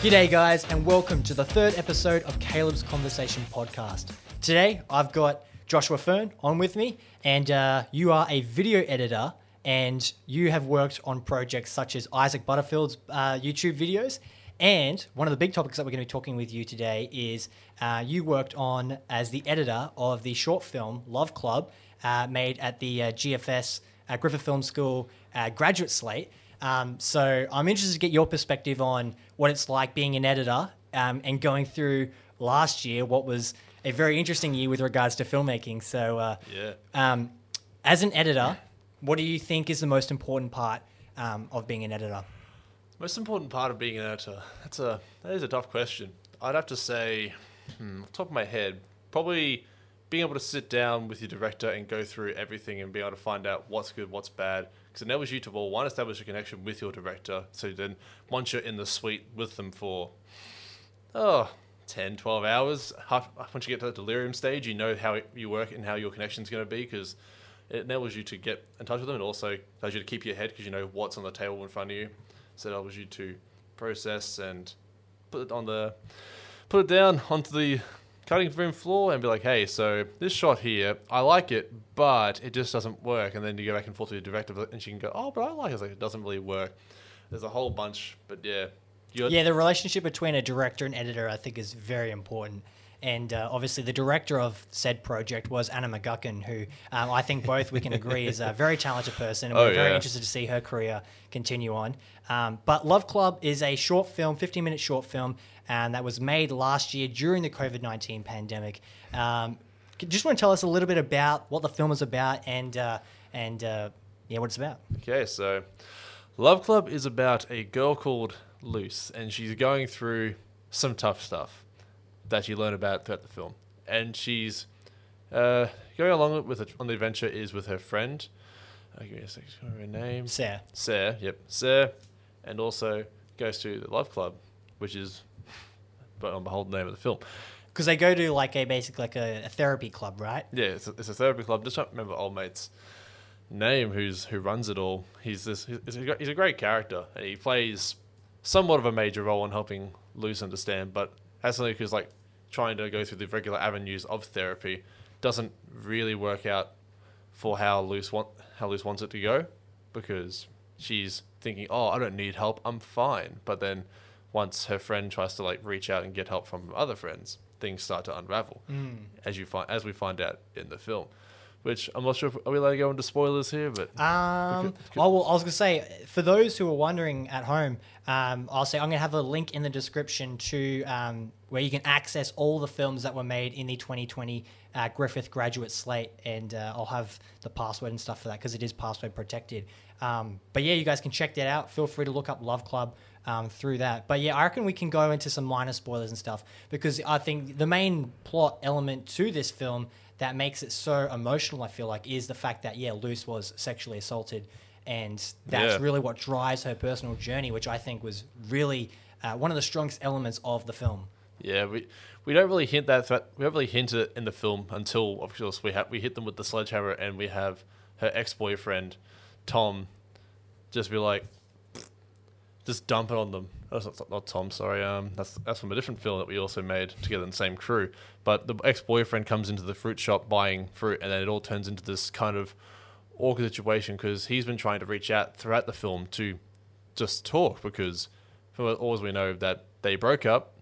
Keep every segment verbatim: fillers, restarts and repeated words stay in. G'day guys, and welcome to the third episode of Caleb's Conversation Podcast. Today, I've got Joshua Fern on with me, and uh, you are a video editor, and you have worked on projects such as Isaac Butterfield's uh, YouTube videos, and one of the big topics that we're going to be talking with you today is uh, you worked on as the editor of the short film Love Club, uh, made at the uh, G F S, uh, Griffith Film School uh, graduate slate. Um, so I'm interested to get your perspective on what it's like being an editor um, and going through last year, what was a very interesting year with regards to filmmaking. So uh, yeah. um, as an editor, what do you think is the most important part um, of being an editor? Most important part of being an editor? That's a, that is a tough question. I'd have to say, hmm, off the top of my head, probably being able to sit down with your director and go through everything and be able to find out what's good, what's bad, because it enables you to, well, one, establish a connection with your director. So then once you're in the suite with them for, oh, ten, twelve hours, half, once you get to that delirium stage, you know how you work and how your connection's going to be, because it enables you to get in touch with them and also allows you to keep your head because you know what's on the table in front of you. So it allows you to process and put it on the, put it down onto the cutting room floor and be like, hey, so this shot here, I like it, but it just doesn't work. And then you go back and forth to your director and she can go, oh, but I like it. It's like, it doesn't really work. There's a whole bunch, but yeah. You're yeah, the relationship between a director and editor, I think, is very important. And uh, obviously the director of said project was Anna McGuckin, who um, I think both we can agree is a very talented person, and oh, we're very yeah. interested to see her career continue on. Um, but Love Club is a short film, fifteen-minute short film, and that was made last year during the covid nineteen pandemic. Um, just want to tell us a little bit about what the film is about and, uh, and uh, yeah, what it's about. Okay, so Love Club is about a girl called Luce, and she's going through some tough stuff that you learn about throughout the film. And she's uh, going along with it on the adventure is with her friend. Uh, give me a second, her name. Sarah. Sarah, yep, Sarah. And also goes to the Love Club, which is, but on the whole name of the film. Because they go to like a, basically like a, a therapy club, right? Yeah, it's a, it's a therapy club. Just don't remember old mate's name who's who runs it all. He's this. He's a, he's a great character. And he plays somewhat of a major role in helping Luce understand, but has something who's like, trying to go through the regular avenues of therapy doesn't really work out for how Luce want how Luce wants it to go, because she's thinking, oh, I don't need help, I'm fine. But then once her friend tries to like reach out and get help from other friends, things start to unravel, mm. as you find as we find out in the film. Which I'm not sure if are we allowed to go into spoilers here, but um, could, could, oh well, I was gonna say for those who are wondering at home, um, I'll say I'm gonna have a link in the description to um, where you can access all the films that were made in the twenty twenty uh, Griffith graduate slate, and uh, I'll have the password and stuff for that because it is password protected. Um, but yeah, you guys can check that out. Feel free to look up Love Club um, through that. But yeah, I reckon we can go into some minor spoilers and stuff because I think the main plot element to this film that makes it so emotional, I feel like, is the fact that, yeah, Luce was sexually assaulted, and that's yeah. really what drives her personal journey, which I think was really uh, one of the strongest elements of the film. Yeah, we we don't really hint that threat. We don't really hint it in the film until, of course, we ha- we hit them with the sledgehammer and we have her ex-boyfriend, Tom, just be like, just dump it on them. Oh, not, not Tom, sorry. Um, that's that's from a different film that we also made together in the same crew. But the ex-boyfriend comes into the fruit shop buying fruit, and then it all turns into this kind of awkward situation because he's been trying to reach out throughout the film to just talk, because for all we know that they broke up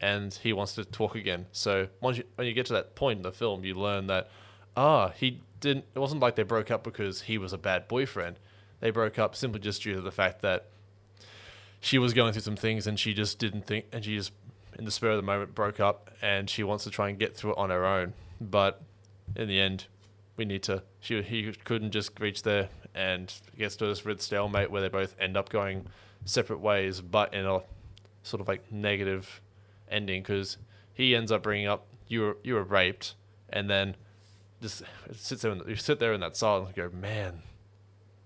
and he wants to talk again. So once you, when you get to that point in the film, you learn that ah, he didn't. It wasn't like they broke up because he was a bad boyfriend. They broke up simply just due to the fact that she was going through some things and she just didn't think, and she just, in the spur of the moment, broke up, and she wants to try and get through it on her own. But in the end, we need to, she he couldn't just reach there, and gets to this red stalemate where they both end up going separate ways, but in a sort of like negative ending, because he ends up bringing up, you were, you were raped, and then just sits there in, you sit there in that silence and go, man,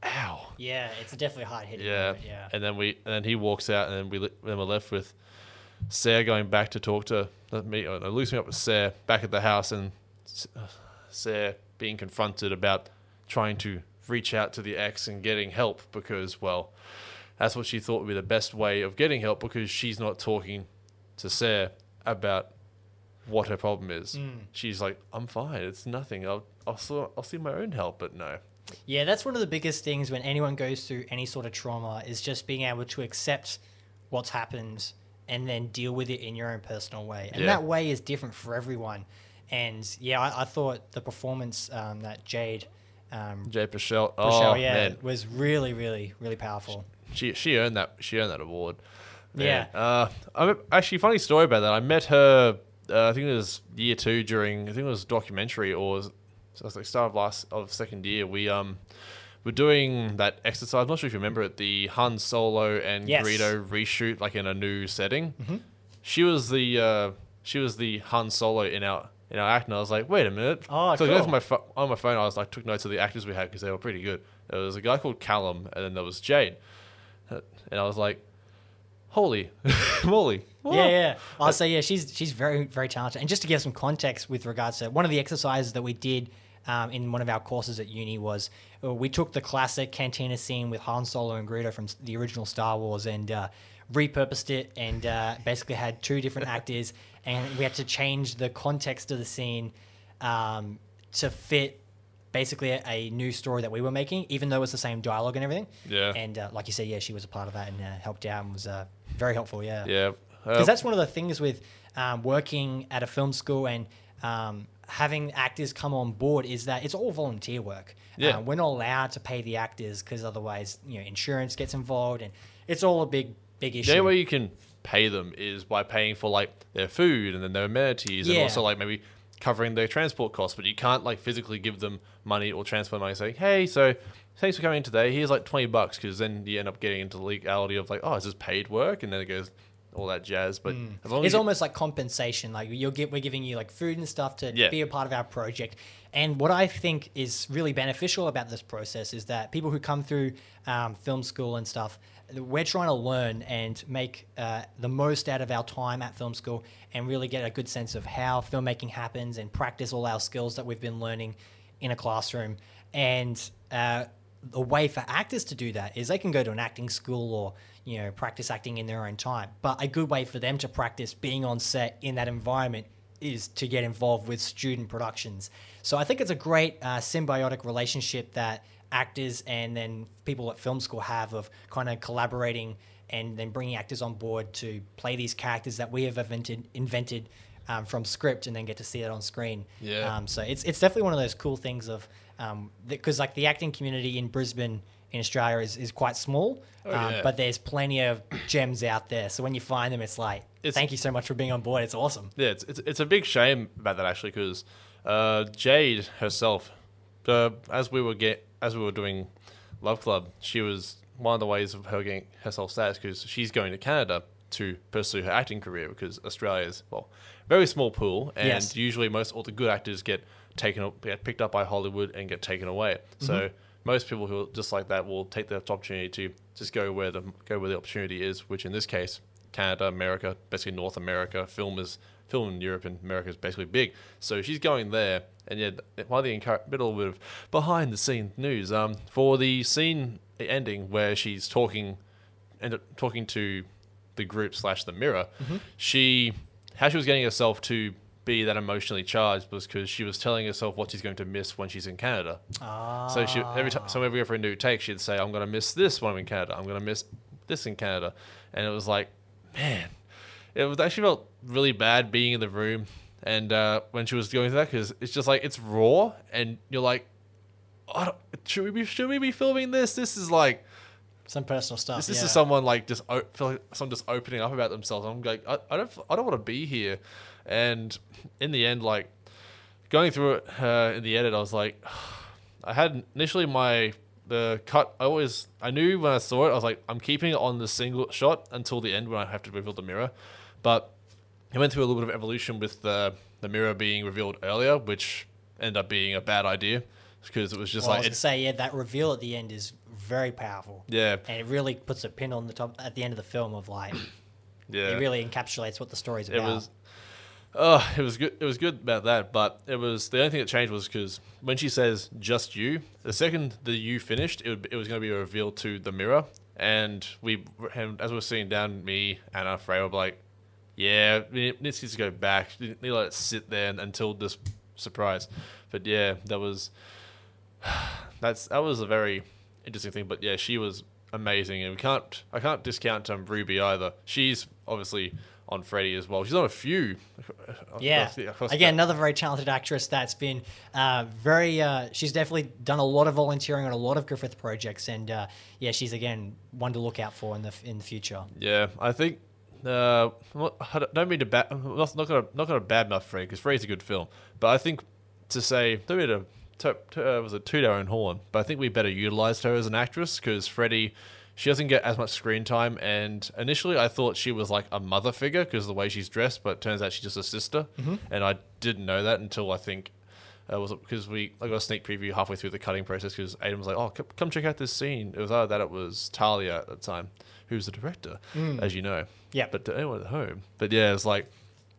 ow. Yeah, it's definitely hard hitting. Yeah. Moment, yeah. And then we, and then he walks out, and then we, then we're left with Sarah going back to talk to me, or loosening up with Sarah back at the house, and Sarah being confronted about trying to reach out to the ex and getting help because, well, That's what she thought would be the best way of getting help, because she's not talking to Sarah about what her problem is. Mm. She's like, I'm fine. It's nothing. I'll, I'll, I'll see my own help, but no. Yeah, that's one of the biggest things when anyone goes through any sort of trauma, is just being able to accept what's happened and then deal with it in your own personal way. And yeah. that way is different for everyone. And yeah, I, I thought the performance um, that Jade... Um, Jade Pichelle, oh, yeah, man. was really, really, really powerful. She she earned that she earned that award. Man. Yeah. Uh, I, actually, funny story about that. I met her. Uh, I think it was year two during. I think it was a documentary, or so it was like start of last of second year. We um were doing that exercise. I'm not sure if you remember it. The Han Solo and yes. Greedo reshoot, like in a new setting. Mm-hmm. She was the uh, she was the Han Solo in our. in our act, and I was like, wait a minute. Oh, so cool. I got my fo- on my phone, I was like, took notes of the actors we had because they were pretty good. There was a guy called Callum, and then there was Jade. And I was like, holy moly. Wow. Yeah, yeah. I'll say, yeah, she's she's very, very talented. And just to give some context with regards to one of the exercises that we did um, in one of our courses at uni was uh, we took the classic cantina scene with Han Solo and Greedo from the original Star Wars and uh, repurposed it and uh, basically had two different actors. And we had to change the context of the scene um, to fit basically a, a new story that we were making, even though it was the same dialogue and everything. Yeah. And uh, like you said, yeah, she was a part of that and uh, helped out and was uh, very helpful, yeah. Yeah. Because uh, that's one of the things with um, working at a film school and um, having actors come on board is that it's all volunteer work. Yeah. Uh, we're not allowed to pay the actors because otherwise, you know, insurance gets involved and it's all a big, big issue. The only way you can... pay them is by paying for like their food and then their amenities yeah. and also like maybe covering their transport costs, but you can't like physically give them money or transfer money saying, hey, so thanks for coming in today, here's like twenty bucks, because then you end up getting into the legality of like, oh, is this paid work, and then it goes all that jazz. But mm. as long it's as almost you- like compensation, like you'll get, we're giving you like food and stuff to yeah. be a part of our project. And what I think is really beneficial about this process is that people who come through um, film school and stuff, we're trying to learn and make uh, the most out of our time at film school and really get a good sense of how filmmaking happens and practice all our skills that we've been learning in a classroom. And uh, the way for actors to do that is they can go to an acting school or, you know, practice acting in their own time. But a good way for them to practice being on set in that environment is to get involved with student productions. So I think it's a great uh, symbiotic relationship that actors and then people at film school have of kind of collaborating and then bringing actors on board to play these characters that we have invented, invented um, from script and then get to see it on screen. Yeah. Um, so it's it's definitely one of those cool things of um, because like the acting community in Brisbane in Australia is, is quite small, oh, um, yeah. but there's plenty of gems out there. So when you find them, it's like, it's, thank you so much for being on board. It's awesome. Yeah, it's it's, it's a big shame about that actually, because uh, Jade herself, uh, as we were get. as we were doing Love Club, she was one of the ways of her getting herself status, because she's going to Canada to pursue her acting career, because Australia's, well, very small pool, and yes. usually most all the good actors get taken up, get picked up by Hollywood and get taken away. Mm-hmm. So most people who are just like that will take the opportunity to just go where the go where the opportunity is, which in this case, Canada, America, basically North America, film is film in Europe and America is basically big. So she's going there. And yeah, one of the encu- little bit of behind the scenes news um, for the scene ending where she's talking and talking to the group slash the mirror, mm-hmm. she how she was getting herself to be that emotionally charged was because she was telling herself what she's going to miss when she's in Canada. Ah. So she every time so every for a new take, she'd say, "I'm going to miss this when I'm in Canada. I'm going to miss this in Canada," and it was like, man, it was actually felt really bad being in the room. And uh, when she was going through that, because it's just like, it's raw, and you're like, oh, should we be should we be filming this? This is like some personal stuff. This, this yeah. is someone like just o- feel like someone just opening up about themselves. I'm like, I, I don't I don't want to be here. And in the end, like going through it uh, in the edit, I was like, I had initially my the cut. I always I knew when I saw it, I was like, I'm keeping it on the single shot until the end when I have to reveal the mirror, but. It went through a little bit of evolution with the the mirror being revealed earlier, which ended up being a bad idea because it was just well, like I was gonna say, yeah, that reveal at the end is very powerful. Yeah, and it really puts a pin on the top at the end of the film of like, yeah, it really encapsulates what the story's about. It was, oh, it was good. It was good about that, but it was the only thing that changed was because when she says "just you," the second the "you" finished, it would, it was going to be revealed to the mirror, And we, and as we were sitting down, me, Anna, Freya were like, yeah, it needs to go back. You let it sit there until this surprise. But yeah, that was, that's, that was a very interesting thing. But yeah, she was amazing. And we can't, I can't discount um, Ruby either. She's obviously on Freddie as well. She's on a few. Yeah. Across the, across Again, the... another very talented actress that's been uh, very, uh, she's definitely done a lot of volunteering on a lot of Griffith projects. And uh, yeah, she's again, one to look out for in the, in the future. Yeah. I think, Uh, I don't mean to bad, I'm not not gonna not gonna badmouth Freya because Freya's a good film, but I think to say don't mean to, to, to uh, was a toot our own horn, but I think we better utilized her as an actress because Freddie, she doesn't get as much screen time, and initially I thought she was like a mother figure because of the way she's dressed, but it turns out she's just a sister, mm-hmm. and I didn't know that until I think uh, was because we I got a sneak preview halfway through the cutting process because Aiden was like, oh c- come check out this scene. It was either that it was Talia at the time, who's the director, mm. as you know. Yeah. But to anyone at home. But yeah, it's like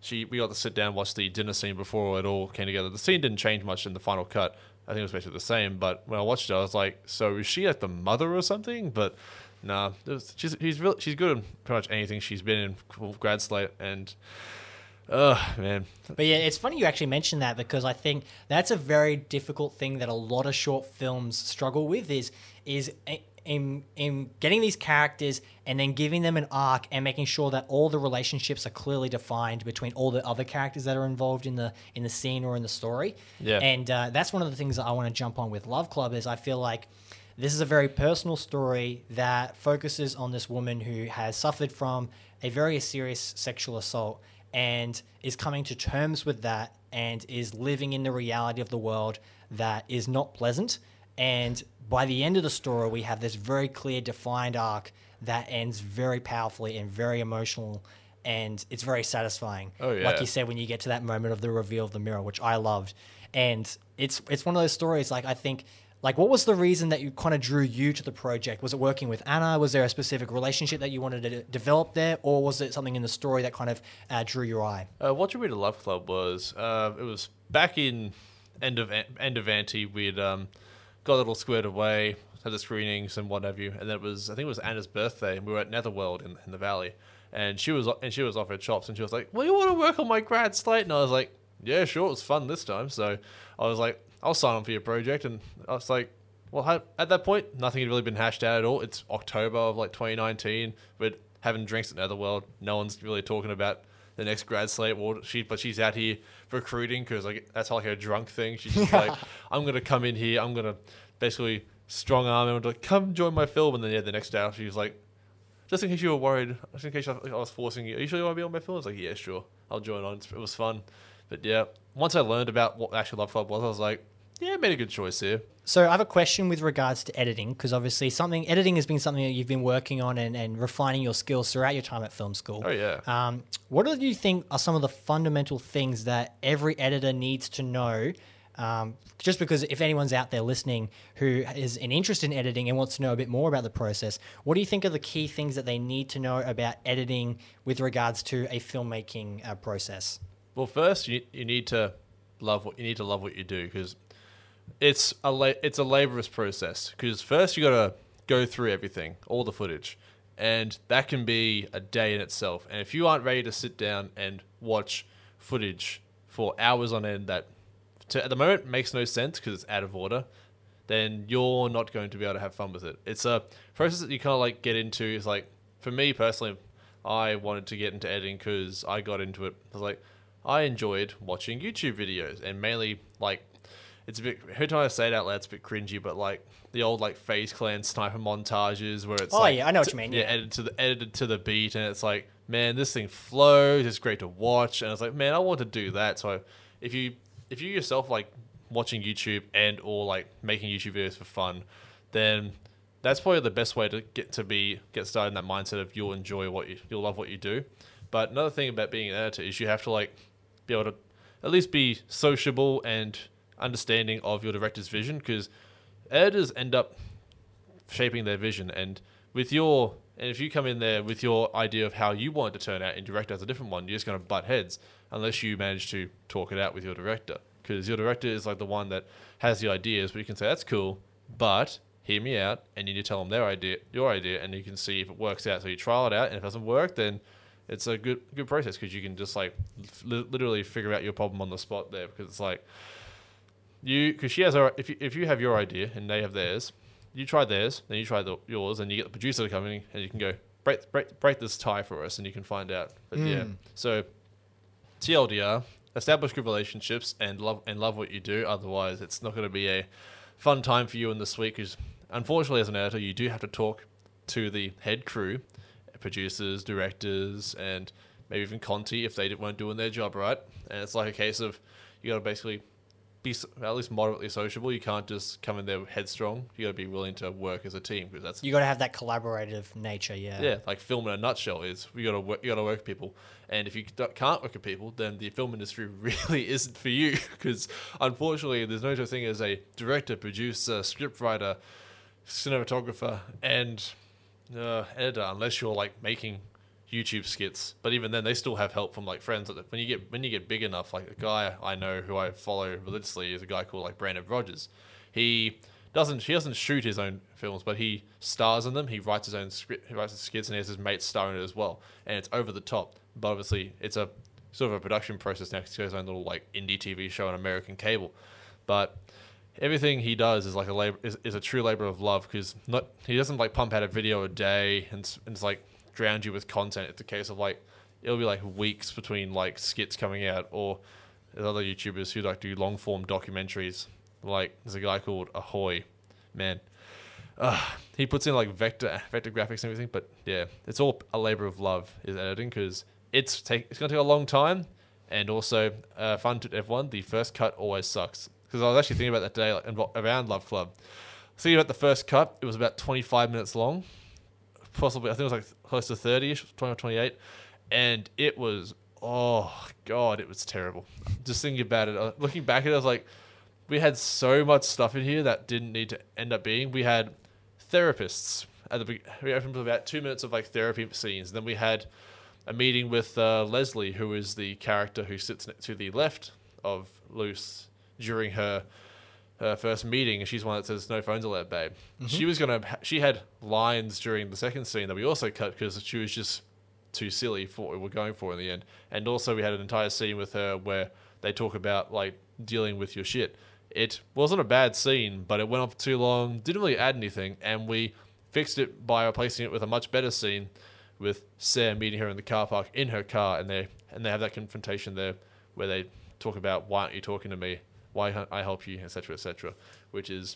she we got to sit down and watch the dinner scene before it all came together. The scene didn't change much in the final cut. I think it was basically the same. But when I watched it, I was like, so is she like the mother or something? But nah, it was, she's she's really, she's good in pretty much anything she's been in, cool grad slate and... Oh, man. But yeah, it's funny you actually mentioned that because I think that's a very difficult thing that a lot of short films struggle with is is in in getting these characters and then giving them an arc and making sure that all the relationships are clearly defined between all the other characters that are involved in the in the scene or in the story. Yeah. And uh, that's one of the things that I want to jump on with Love Club is I feel like this is a very personal story that focuses on this woman who has suffered from a very serious sexual assault and is coming to terms with that and is living in the reality of the world that is not pleasant. And by the end of the story, we have this very clear, defined arc that ends very powerfully and very emotional, and it's very satisfying. Oh, yeah. Like you said, when you get to that moment of the reveal of the mirror, which I loved. And it's it's one of those stories, like I think, like what was the reason that you kind of drew you to the project? Was it working with Anna? Was there a specific relationship that you wanted to d- develop there? Or was it something in the story that kind of uh, drew your eye? Uh, what drew me to Love Club was, uh, it was back in end of end of Ante, we'd um, got a little squared away, had the screenings and what have you. And then it was, I think it was Anna's birthday and we were at Netherworld in, in the Valley. And she was and she was off her chops and she was like, well, you want to work on my grad slate? And I was like, yeah, sure, it was fun this time. So I was like, I'll sign on for your project. And I was like, well, at that point, nothing had really been hashed out at all. It's October of like twenty nineteen. We're having drinks at Netherworld. No one's really talking about the next grad slate. Well, she, but she's out here recruiting because like that's like her drunk thing. She's just like, I'm going to come in here. I'm going to basically strong arm everyone to like, come join my film. And then yeah, the next day, she was like, just in case you were worried, just in case I was forcing you, are you sure you want to be on my film? I was like, yeah, sure. I'll join on. It was fun. But yeah, once I learned about what actually Love Club was, I was like, yeah, I made a good choice here. So I have a question with regards to editing, because obviously something editing has been something that you've been working on and, and refining your skills throughout your time at film school. Oh, yeah. Um, what do you think are some of the fundamental things that every editor needs to know? Um, just because if anyone's out there listening who is an interest in editing and wants to know a bit more about the process, what do you think are the key things that they need to know about editing with regards to a filmmaking uh, process? Well, first, you, you need to love what you need to love what you do, because It's a la- it's a laborious process because first you got to go through everything, all the footage, and that can be a day in itself. And if you aren't ready to sit down and watch footage for hours on end that to, at the moment makes no sense because it's out of order, then you're not going to be able to have fun with it. It's a process that you kind of like get into. It's like, for me personally, I wanted to get into editing because I got into it. I was like, I enjoyed watching YouTube videos and mainly like... It's a bit, every time I say it out loud, it's a bit cringy, but like the old like FaZe Clan sniper montages where it's oh, like, yeah, I know what you mean. Yeah, yeah, edited to the edited to the beat, and it's like, man, this thing flows, it's great to watch. And it's like, man, I want to do that. So if you if you yourself like watching YouTube and or like making YouTube videos for fun, then that's probably the best way to get to be get started in that mindset of you'll enjoy what you you'll love what you do. But another thing about being an editor is you have to like be able to at least be sociable and understanding of your director's vision, because editors end up shaping their vision, and with your and if you come in there with your idea of how you want it to turn out and director has a different one, you're just going to butt heads unless you manage to talk it out with your director, because your director is like the one that has the ideas, but you can say that's cool, but hear me out, and then you tell them their idea, your idea, and you can see if it works out. So you trial it out, and if it doesn't work, then it's a good good process, because you can just like li- literally figure out your problem on the spot there, because it's like you because she has her if you, if you have your idea and they have theirs, you try theirs, then you try the, yours, and you get the producer to come in, and you can go break break break this tie for us, and you can find out. But mm. yeah, so T L D R, establish good relationships and love and love what you do. Otherwise, it's not going to be a fun time for you in this week, because unfortunately, as an editor, you do have to talk to the head crew, producers, directors, and maybe even Conti if they weren't doing their job right. And it's like a case of you got to basically be at least moderately sociable. You can't just come in there headstrong. You got to be willing to work as a team, because that's you got to have that collaborative nature. Yeah, yeah. Like film in a nutshell is you got to work, you got to work with people, and if you can't work with people, then the film industry really isn't for you. Because unfortunately, there's no such thing as a director, producer, scriptwriter, cinematographer, and uh, editor, unless you're like making YouTube skits. But even then, they still have help from like friends. When you get when you get big enough, like a guy I know who I follow religiously is a guy called like Brandon Rogers. He doesn't he doesn't shoot his own films, but he stars in them. He writes his own script, he writes his skits, and he has his mates starring it as well. And it's over the top, but obviously it's a sort of a production process now, because he has his own little like indie T V show on American cable, but everything he does is like a labor is, is a true labor of love, because not he doesn't like pump out a video a day and it's, and it's like drown you with content. It's a case of like it'll be like weeks between like skits coming out, or there's other YouTubers who like do long form documentaries. Like there's a guy called Ahoy, man. Uh, he puts in like vector vector graphics and everything, but yeah, it's all a labor of love is editing, because it's take it's gonna take a long time, and also uh, fun to everyone. The first cut always sucks. Because I was actually thinking about that day, like around Love Club. Thinking about the first cut, it was about twenty-five minutes long, possibly. I think it was like close to thirty-ish, twenty or twenty-eight, and it was oh god, it was terrible. Just thinking about it, looking back at it, I was like, we had so much stuff in here that didn't need to end up being. We had therapists at the we opened with about two minutes of like therapy scenes. Then we had a meeting with uh, Leslie, who is the character who sits to the left of Luce during her, her first meeting, and she's one that says no phones allowed, babe. Mm-hmm. She was gonna she had lines during the second scene that we also cut, because she was just too silly for what we were going for in the end. And also we had an entire scene with her where they talk about like dealing with your shit. It wasn't a bad scene, but it went on for too long, didn't really add anything, and we fixed it by replacing it with a much better scene with Sarah meeting her in the car park in her car, and they and they have that confrontation there where they talk about, why aren't you talking to me? Why I help you, et cetera, et cetera, which is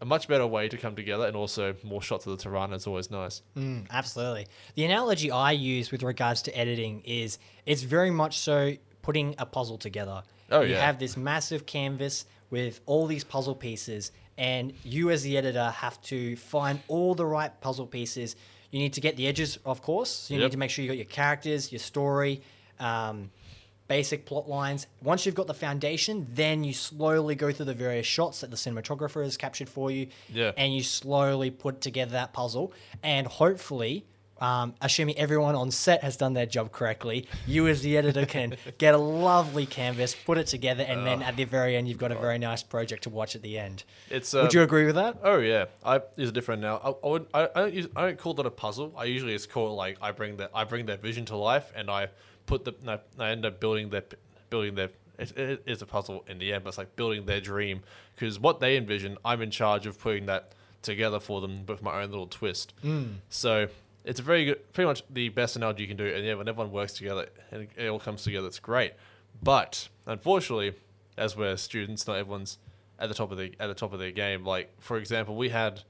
a much better way to come together, and also more shots of the Tirana is always nice. Mm, absolutely. The analogy I use with regards to editing is it's very much so putting a puzzle together. Oh, you yeah. have this massive canvas with all these puzzle pieces, and you as the editor have to find all the right puzzle pieces. You need to get the edges, of course. So you yep. need to make sure you got your characters, your story, um, basic plot lines. Once you've got the foundation, then you slowly go through the various shots that the cinematographer has captured for you, yeah. and you slowly put together that puzzle. And hopefully, um, assuming everyone on set has done their job correctly, you as the editor can get a lovely canvas, put it together, and uh, then at the very end, you've got a very nice project to watch at the end. It's uh, Would you agree with that? Oh, yeah. I use a different now. I, I, would, I, I, don't use, I don't call that a puzzle. I usually just call it like I bring that I bring their vision to life, and I... put the no, I end up building their building their it, it is a puzzle in the end, but it's like building their dream, because what they envision, I'm in charge of putting that together for them with my own little twist. Mm. So it's a very good, pretty much the best analogy you can do, and yeah, when everyone works together and it all comes together, it's great. But unfortunately, as we're students, not everyone's at the top of the at the top of their game. Like for example, we had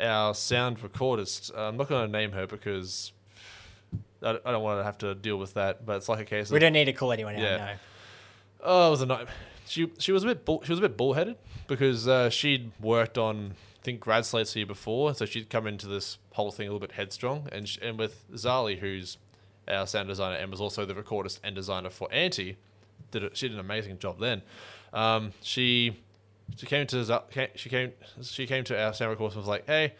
our sound recordist. Uh, I'm not going to name her because I don't want to have to deal with that, but it's like a case of... We don't need to call anyone out, yeah. no. Oh, it was a night. She she was a bit bull, she was a bit bullheaded, because uh, she'd worked on, I think, grad slates here before, so she'd come into this whole thing a little bit headstrong, and she, and with Zali, who's our sound designer and was also the recordist and designer for Auntie, did a, she did an amazing job then. Um, she she came to she came she came to our sound recordist and was like, hey,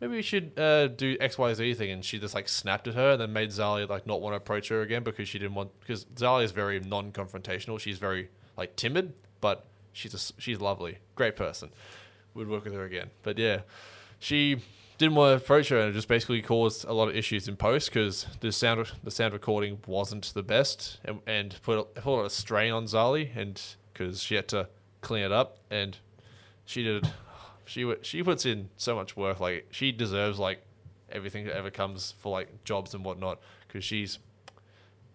maybe we should uh, do X, Y, Z thing. And she just like snapped at her and then made Zali like not want to approach her again, because she didn't want, because Zali is very non-confrontational. She's very like timid, but she's a, she's lovely. Great person. would work with her again. But yeah, she didn't want to approach her, and it just basically caused a lot of issues in post because the sound the sound recording wasn't the best, and, and put, a, put a lot of strain on Zali, and because she had to clean it up, and she did. She she puts in so much work. Like, she deserves like everything that ever comes for like jobs and whatnot, because she's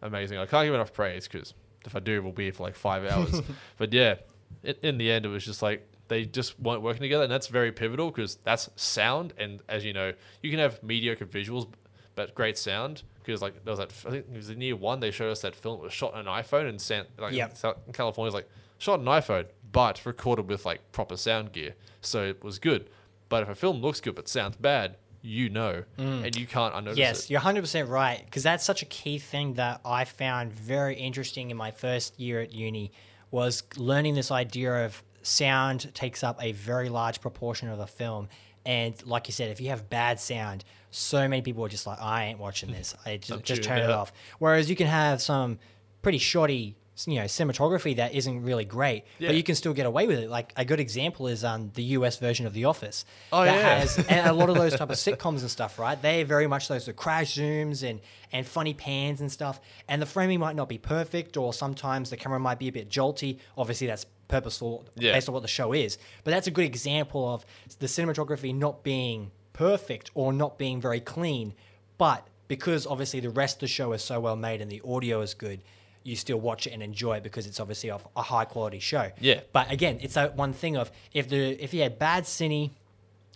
amazing. I can't give enough praise, because if I do, we'll be here for like five hours. But yeah, in, in the end, it was just like, they just weren't working together, and that's very pivotal, because that's sound, and as you know, you can have mediocre visuals but great sound, because like there was that, I think it was in year one, they showed us that film, it was shot on an iPhone, and San, like yep. in California, it's like shot on an iPhone but recorded with like proper sound gear, so it was good. But if a film looks good but sounds bad, you know, mm. and you can't unnotice yes, it. Yes, you're one hundred percent right, because that's such a key thing that I found very interesting in my first year at uni, was learning this idea of sound takes up a very large proportion of the film. And like you said, if you have bad sound, so many people are just like, I ain't watching this. I just, just turn it off. Whereas you can have some pretty shoddy, you know, cinematography that isn't really great, yeah. but you can still get away with it. Like, a good example is um the U S version of The Office. Oh, that yeah. has, and a lot of those type of sitcoms and stuff, right? They're very much those the crash zooms and and funny pans and stuff. And the framing might not be perfect, or sometimes the camera might be a bit jolty. Obviously, that's purposeful yeah. based on what the show is. But that's a good example of the cinematography not being perfect or not being very clean. But because obviously the rest of the show is so well made and the audio is good, you still watch it and enjoy it because it's obviously a high quality show. Yeah. But again, it's that one thing of if the if you had bad cine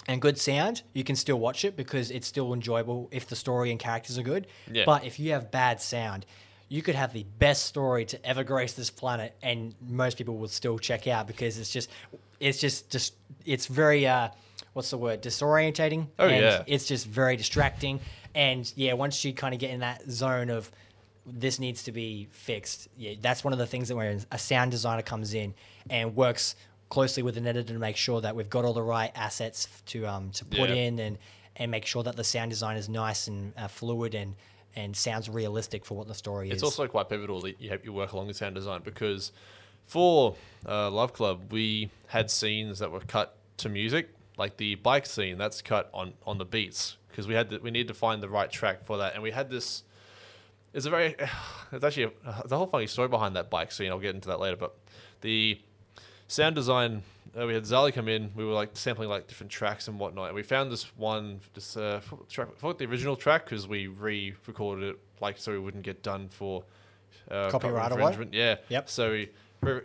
and good sound, you can still watch it because it's still enjoyable if the story and characters are good. Yeah. But if you have bad sound, you could have the best story to ever grace this planet, and most people will still check out because it's just it's just just it's very uh what's the word disorientating. Oh and yeah. It's just very distracting, and yeah, once you kind of get in that zone of this needs to be fixed. Yeah, that's one of the things that when a sound designer comes in and works closely with an editor to make sure that we've got all the right assets to um to put yeah. in and, and make sure that the sound design is nice and uh, fluid and, and sounds realistic for what the story it's is. It's also quite pivotal that you, have, you work along the sound design, because for uh, Love Club, we had scenes that were cut to music, like the bike scene, that's cut on, on the beats, because we had to, we needed to find the right track for that. And we had this... It's a very, it's actually a, the whole funny story behind that bike scene. I'll get into that later. But the sound design, uh, we had Zali come in. We were like sampling like different tracks and whatnot. And we found this one, this uh, track, I forgot the original track because we re-recorded it like so we wouldn't get done for uh, copyright infringement. Yeah. Yep. So we,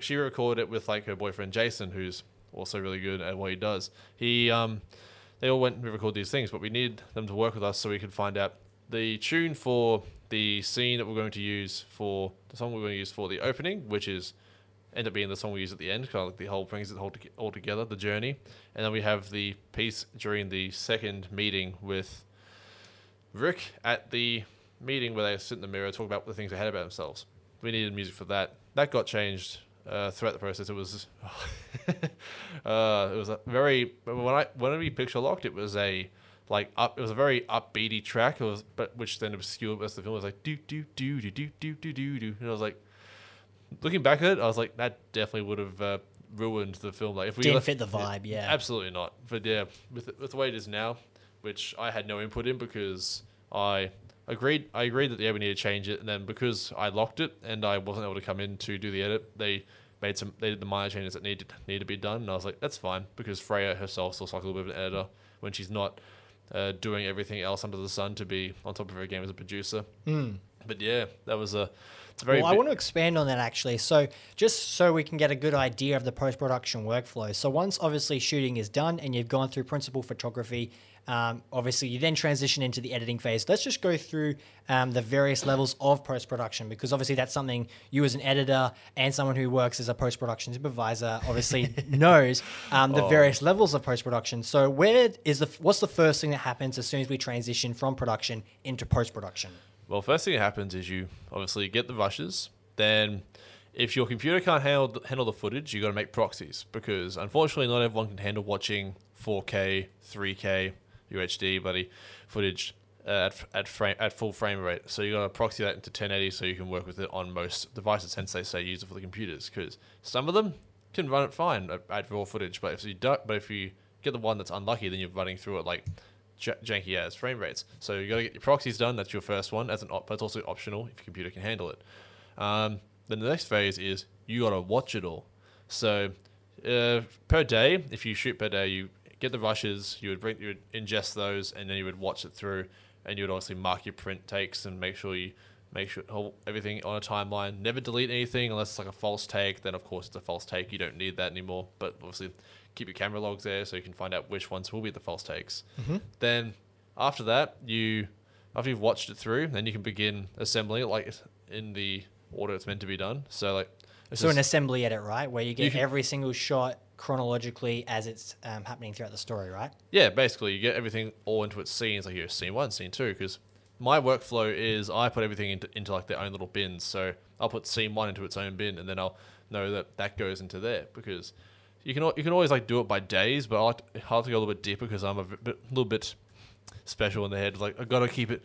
she recorded it with like her boyfriend Jason, who's also really good at what he does. He, um, they all went and re-recorded these things, but we needed them to work with us so we could find out the tune for the scene that we're going to use for the song we're going to use for the opening, which is end up being the song we use at the end, kind of like the whole brings it all together, the journey. And then we have the piece during the second meeting with Rick at the meeting where they sit in the mirror, talk about the things they had about themselves. We needed music for that. That got changed uh, throughout the process. It was uh, it was a very when I when we picture locked, it was a Like up, it was a very upbeaty track. It was, but which then obscured the rest of the film. It was like do do do do do do do do do, and I was like, looking back at it, I was like, that definitely would have uh, ruined the film. Like if we didn't left, fit the vibe, it, yeah, absolutely not. But yeah, with with the way it is now, which I had no input in because I agreed, I agreed that yeah, we need to change it, and then because I locked it and I wasn't able to come in to do the edit, they made some, they did the minor changes that needed need to be done, and I was like, that's fine because Freya herself looks like a little bit of an editor when she's not. Uh, doing everything else under the sun to be on top of her game as a producer. Mm. But yeah, that was a, it's a very... Well, bi- I want to expand on that actually. So just so we can get a good idea of the post-production workflow. So once obviously shooting is done and you've gone through principal photography, um, obviously you then transition into the editing phase. Let's just go through um, the various levels of post-production because obviously that's something you as an editor and someone who works as a post-production supervisor obviously knows um, the oh. various levels of post-production. So where is the what's the first thing that happens as soon as we transition from production into post-production? Well, first thing that happens is you obviously get the rushes. Then if your computer can't handle, handle the footage, you got to make proxies because unfortunately not everyone can handle watching four K, three K, U H D bloody footage uh, at at, frame, at full frame rate. So you got to proxy that into ten eighty so you can work with it on most devices, hence they say use it for the computers because some of them can run it fine at, at raw footage. But if you don't, but if you get the one that's unlucky, then you're running through it like j- janky as frame rates. So you got to get your proxies done. That's your first one. That's an op- but it's also optional if your computer can handle it. Um, then the next phase is you got to watch it all. So uh, per day, if you shoot per day, you get the rushes, you would bring, you would ingest those, and then you would watch it through, and you would obviously mark your print takes and make sure you make sure everything on a timeline. Never delete anything unless it's like a false take. Then of course it's a false take. You don't need that anymore. But obviously keep your camera logs there so you can find out which ones will be the false takes. Mm-hmm. Then after that, you after you've watched it through, then you can begin assembling it like in the order it's meant to be done. So like so an assembly edit, right? Where you get you can, every single shot chronologically as it's um, happening throughout the story, right? Yeah, basically you get everything all into its scenes, like you have scene one, scene two, because my workflow is I put everything into, into like their own little bins. So I'll put scene one into its own bin, and then I'll know that that goes into there, because you can you can always like do it by days, but I like to, I like to go a little bit deeper because I'm a bit, little bit special in the head. Like I gotta keep it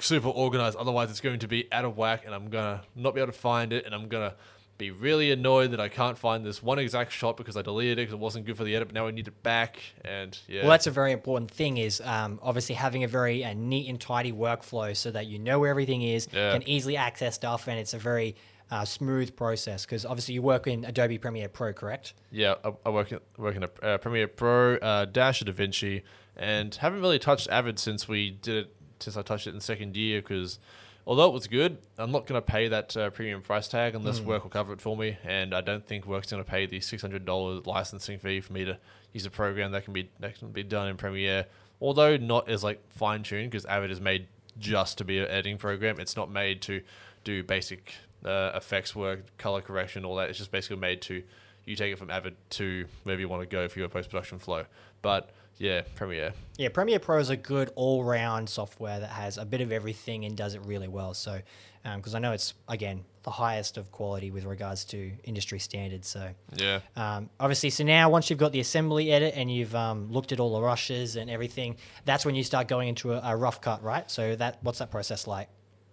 super organized, otherwise it's going to be out of whack, and I'm gonna not be able to find it, and I'm gonna be really annoyed that I can't find this one exact shot because I deleted it because it wasn't good for the edit, but now I need it back. And yeah. Well, that's a very important thing is um, obviously having a very uh, neat and tidy workflow so that you know where everything is, yeah. can easily access stuff, and it's a very uh, smooth process, because obviously you work in Adobe Premiere Pro, correct? Yeah, I, I work in, work in a, uh, Premiere Pro, uh, Dash, DaVinci, and haven't really touched Avid since we did it, since I touched it in second year, because although it was good, I'm not going to pay that uh, premium price tag unless mm. Work will cover it for me, and I don't think Work's going to pay the six hundred dollars licensing fee for me to use a program that can be that can be done in Premiere, although not as like fine-tuned, because Avid is made just to be an editing program. It's not made to do basic uh, effects work, color correction, all that. It's just basically made to, you take it from Avid to wherever you want to go for your post-production flow. But yeah, Premiere. Yeah, Premiere Pro is a good all-round software that has a bit of everything and does it really well. So, because um, I know it's, again, the highest of quality with regards to industry standards. So, yeah. Um, obviously, so now once you've got the assembly edit and you've um, looked at all the rushes and everything, that's when you start going into a, a rough cut, right? So, that what's that process like?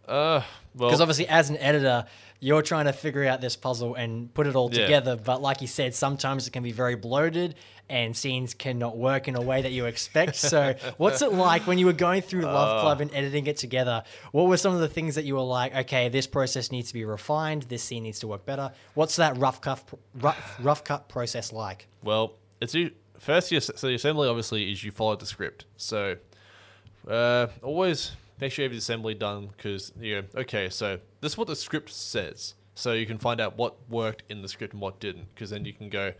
Uh, well, because obviously as an editor, you're trying to figure out this puzzle and put it all yeah. together. But like you said, sometimes it can be very bloated and scenes cannot work in a way that you expect. So what's it like when you were going through Love uh, Club and editing it together? What were some of the things that you were like, okay, this process needs to be refined. This scene needs to work better. What's that rough cut, rough, rough cut process like? Well, it's first, so the assembly obviously is you follow the script. So uh, always... make sure you have the assembly done, because, you know, okay, so this is what the script says. So you can find out what worked in the script and what didn't, because then you can go,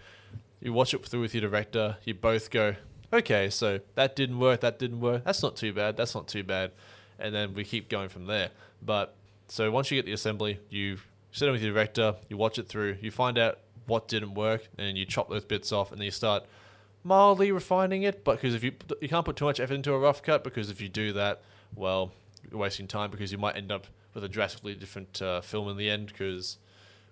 you watch it through with your director, you both go, okay, so that didn't work, that didn't work, that's not too bad, that's not too bad, and then we keep going from there. But, so once you get the assembly, you sit down with your director, you watch it through, you find out what didn't work, and you chop those bits off, and then you start mildly refining it, but because if you, you can't put too much effort into a rough cut, because if you do that, well, you're wasting time, because you might end up with a drastically different uh, film in the end, because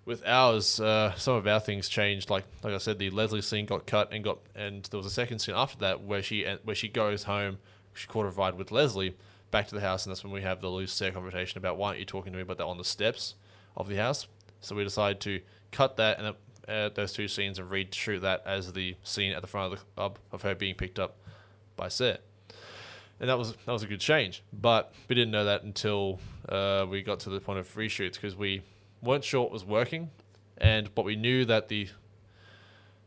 with ours, uh, some of our things changed. Like like I said, the Leslie scene got cut, and got and there was a second scene after that where she where she goes home, she caught a ride with Leslie back to the house, and that's when we have the Luce Sarah conversation about why aren't you talking to me about that on the steps of the house. So we decided to cut that and uh, those two scenes and reshoot that as the scene at the front of the club of her being picked up by Sarah. And that was that was a good change, but we didn't know that until uh, we got to the point of reshoots, because we weren't sure it was working, and but we knew that the,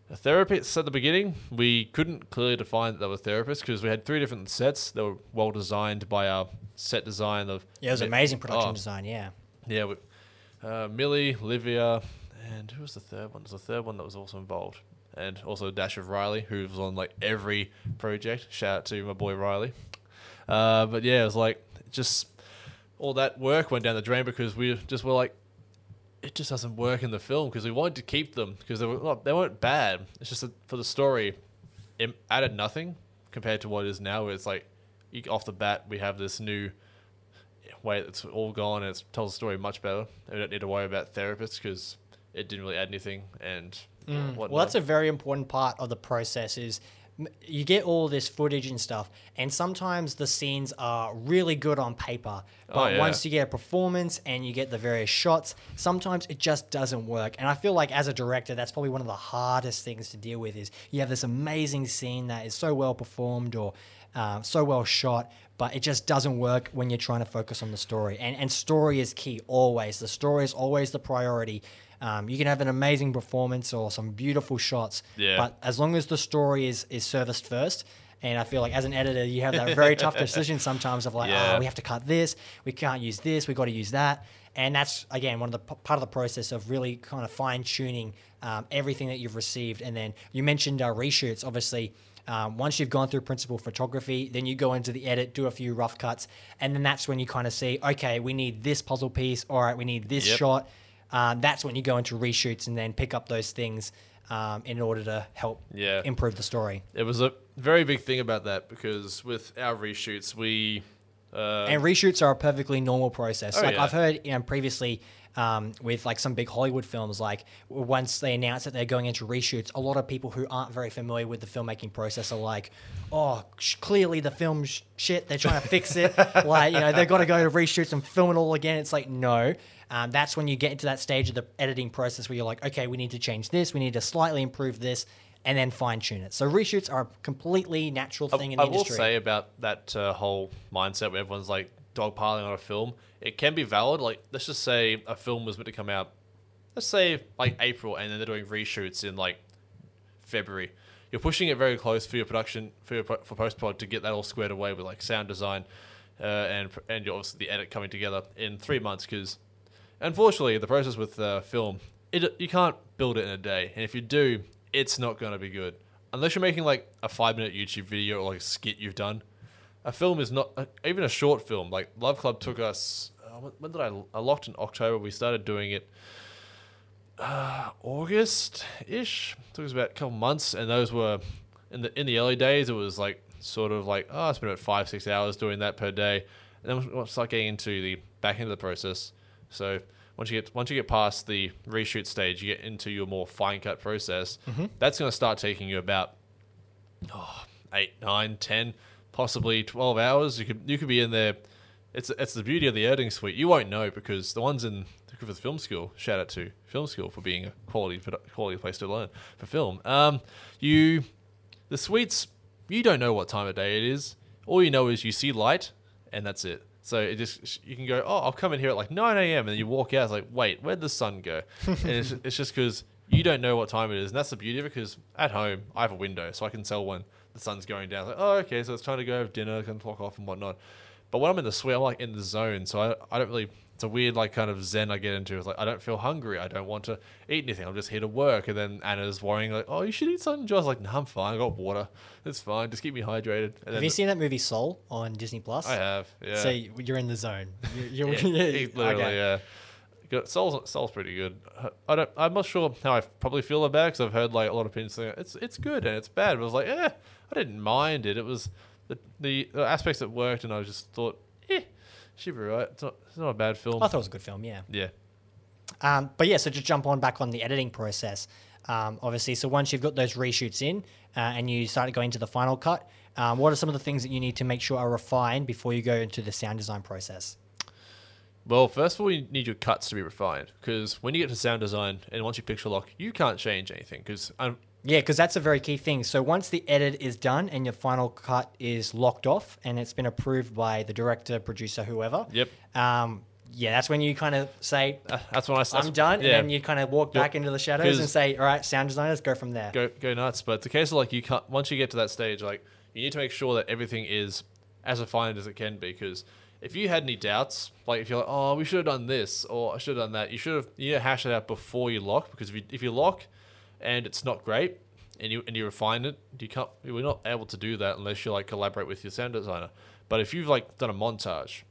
the therapists at the beginning, we couldn't clearly define that they were therapists, because we had three different sets that were well designed by our set design of yeah, it was it, amazing production oh, design, yeah, yeah, we, uh, Millie, Livia, and who was the third one? There was the third one that was also involved. And also a dash of Riley, who was on like every project. Shout out to my boy Riley. Uh, but yeah, it was like just all that work went down the drain, because we just were like, it just doesn't work in the film, because we wanted to keep them because they were not, they weren't bad. It's just that for the story, it added nothing compared to what it is now. Where it's like off the bat we have this new way that's all gone, and it tells the story much better. We don't need to worry about therapists because it didn't really add anything. And mm. well, that's a very important part of the process is you get all this footage and stuff, and sometimes the scenes are really good on paper, but oh, yeah. once you get a performance and you get the various shots, sometimes it just doesn't work. And I feel like as a director, that's probably one of the hardest things to deal with, is you have this amazing scene that is so well performed or uh, so well shot, but it just doesn't work when you're trying to focus on the story. And, and story is key always. The story is always the priority. Um, you can have an amazing performance or some beautiful shots, yeah. but as long as the story is is serviced first, and I feel like as an editor, you have that very tough decision sometimes of like, yeah. oh, we have to cut this, we can't use this, we got to use that. And that's, again, one of the part of the process of really kind of fine-tuning um, everything that you've received. And then you mentioned uh, reshoots, obviously. Um, once you've gone through principal photography, then you go into the edit, do a few rough cuts, and then that's when you kind of see, okay, we need this puzzle piece, all right, we need this yep. shot. Um, that's when you go into reshoots and then pick up those things um, in order to help yeah. improve the story. It was a very big thing about that, because with our reshoots, we... Uh, and reshoots are a perfectly normal process. Oh, like yeah. I've heard you know, previously um, with like some big Hollywood films, like once they announce that they're going into reshoots, a lot of people who aren't very familiar with the filmmaking process are like, oh, sh- clearly the film sh- shit, they're trying to fix it. Like, you know, they've got to go to reshoots and film it all again. It's like, no. Um, that's when you get into that stage of the editing process where you're like, okay, we need to change this, we need to slightly improve this, and then fine-tune it. So reshoots are a completely natural thing I, in the I industry. I will say about that uh, whole mindset where everyone's like dogpiling on a film, it can be valid. Like, let's just say a film was meant to come out, let's say like April, and then they're doing reshoots in like February. You're pushing it very close for your production, for your for post-prod to get that all squared away with like sound design uh, and, and obviously the edit coming together in three months because, unfortunately, the process with uh, film, it you can't build it in a day. And if you do... it's not going to be good. Unless you're making like a five minute YouTube video or like a skit you've done. A film is not, even a short film, like Love Club took us, uh, when did I, I locked in October, we started doing it uh, August-ish. It took us about a couple months, and those were, in the in the early days, it was like sort of like, oh, I spent about five, six hours doing that per day. And then we'll start getting into the back end of the process. So Once you get once you get past the reshoot stage, you get into your more fine-cut process. Mm-hmm. That's going to start taking you about oh, eight, nine, ten, possibly twelve hours. You could you could be in there. It's it's the beauty of the editing suite. You won't know because the ones in the Griffith Film School, shout out to Film School for being a quality quality place to learn for film. Um, you the suites, you don't know what time of day it is. All you know is you see light, and that's it. So it just you can go, oh, I'll come in here at like nine a.m. and then you walk out, it's like, wait, where'd the sun go? And it's, it's just because you don't know what time it is. And that's the beauty of it, because at home, I have a window, so I can tell when the sun's going down. It's like, oh, okay, so it's time to go have dinner, I can clock off and whatnot. But when I'm in the suite, I'm like in the zone. So I, I don't really, it's a weird like kind of zen I get into. It's like, I don't feel hungry. I don't want to eat anything. I'm just here to work. And then Anna's worrying like, oh, you should eat something. Josh's like, no, I'm fine. I got water. It's fine. Just keep me hydrated. And have you the, seen that movie Soul on Disney Plus? I have. Yeah. So you're in the zone. You're, you're, yeah, yeah, literally, okay. yeah. Soul's, Soul's pretty good. I don't, I'm not sure how I probably feel about it because I've heard like a lot of opinions saying it's it's good and it's bad. But I was like, eh, I didn't mind it. It was the the aspects that worked, and I just thought, eh, she'd be right. It's not, it's not a bad film. I thought it was a good film, yeah. Yeah. Um, but yeah, so to jump on back on the editing process, um, obviously, so once you've got those reshoots in uh, and you start going to the final cut, um, what are some of the things that you need to make sure are refined before you go into the sound design process? Well, first of all, you need your cuts to be refined, because when you get to sound design and once you picture lock, you can't change anything because... Yeah, because that's a very key thing. So once the edit is done and your final cut is locked off and it's been approved by the director, producer, whoever. Yep. Um, yeah, that's when you kind of say, uh, "That's when I, that's, I'm done," yeah. and then you kind of walk back yep. into the shadows and say, "All right, sound designers, go from there." Go go nuts. But the case of like you can't, once you get to that stage, like you need to make sure that everything is as refined as it can be, because if you had any doubts, like if you're like, "Oh, we should have done this," or "I should have done that," you should have you need to hash it out before you lock, because if you if you lock. And it's not great, and you and you refine it. You can't. We're not able to do that unless you like collaborate with your sound designer. But if you've like done a montage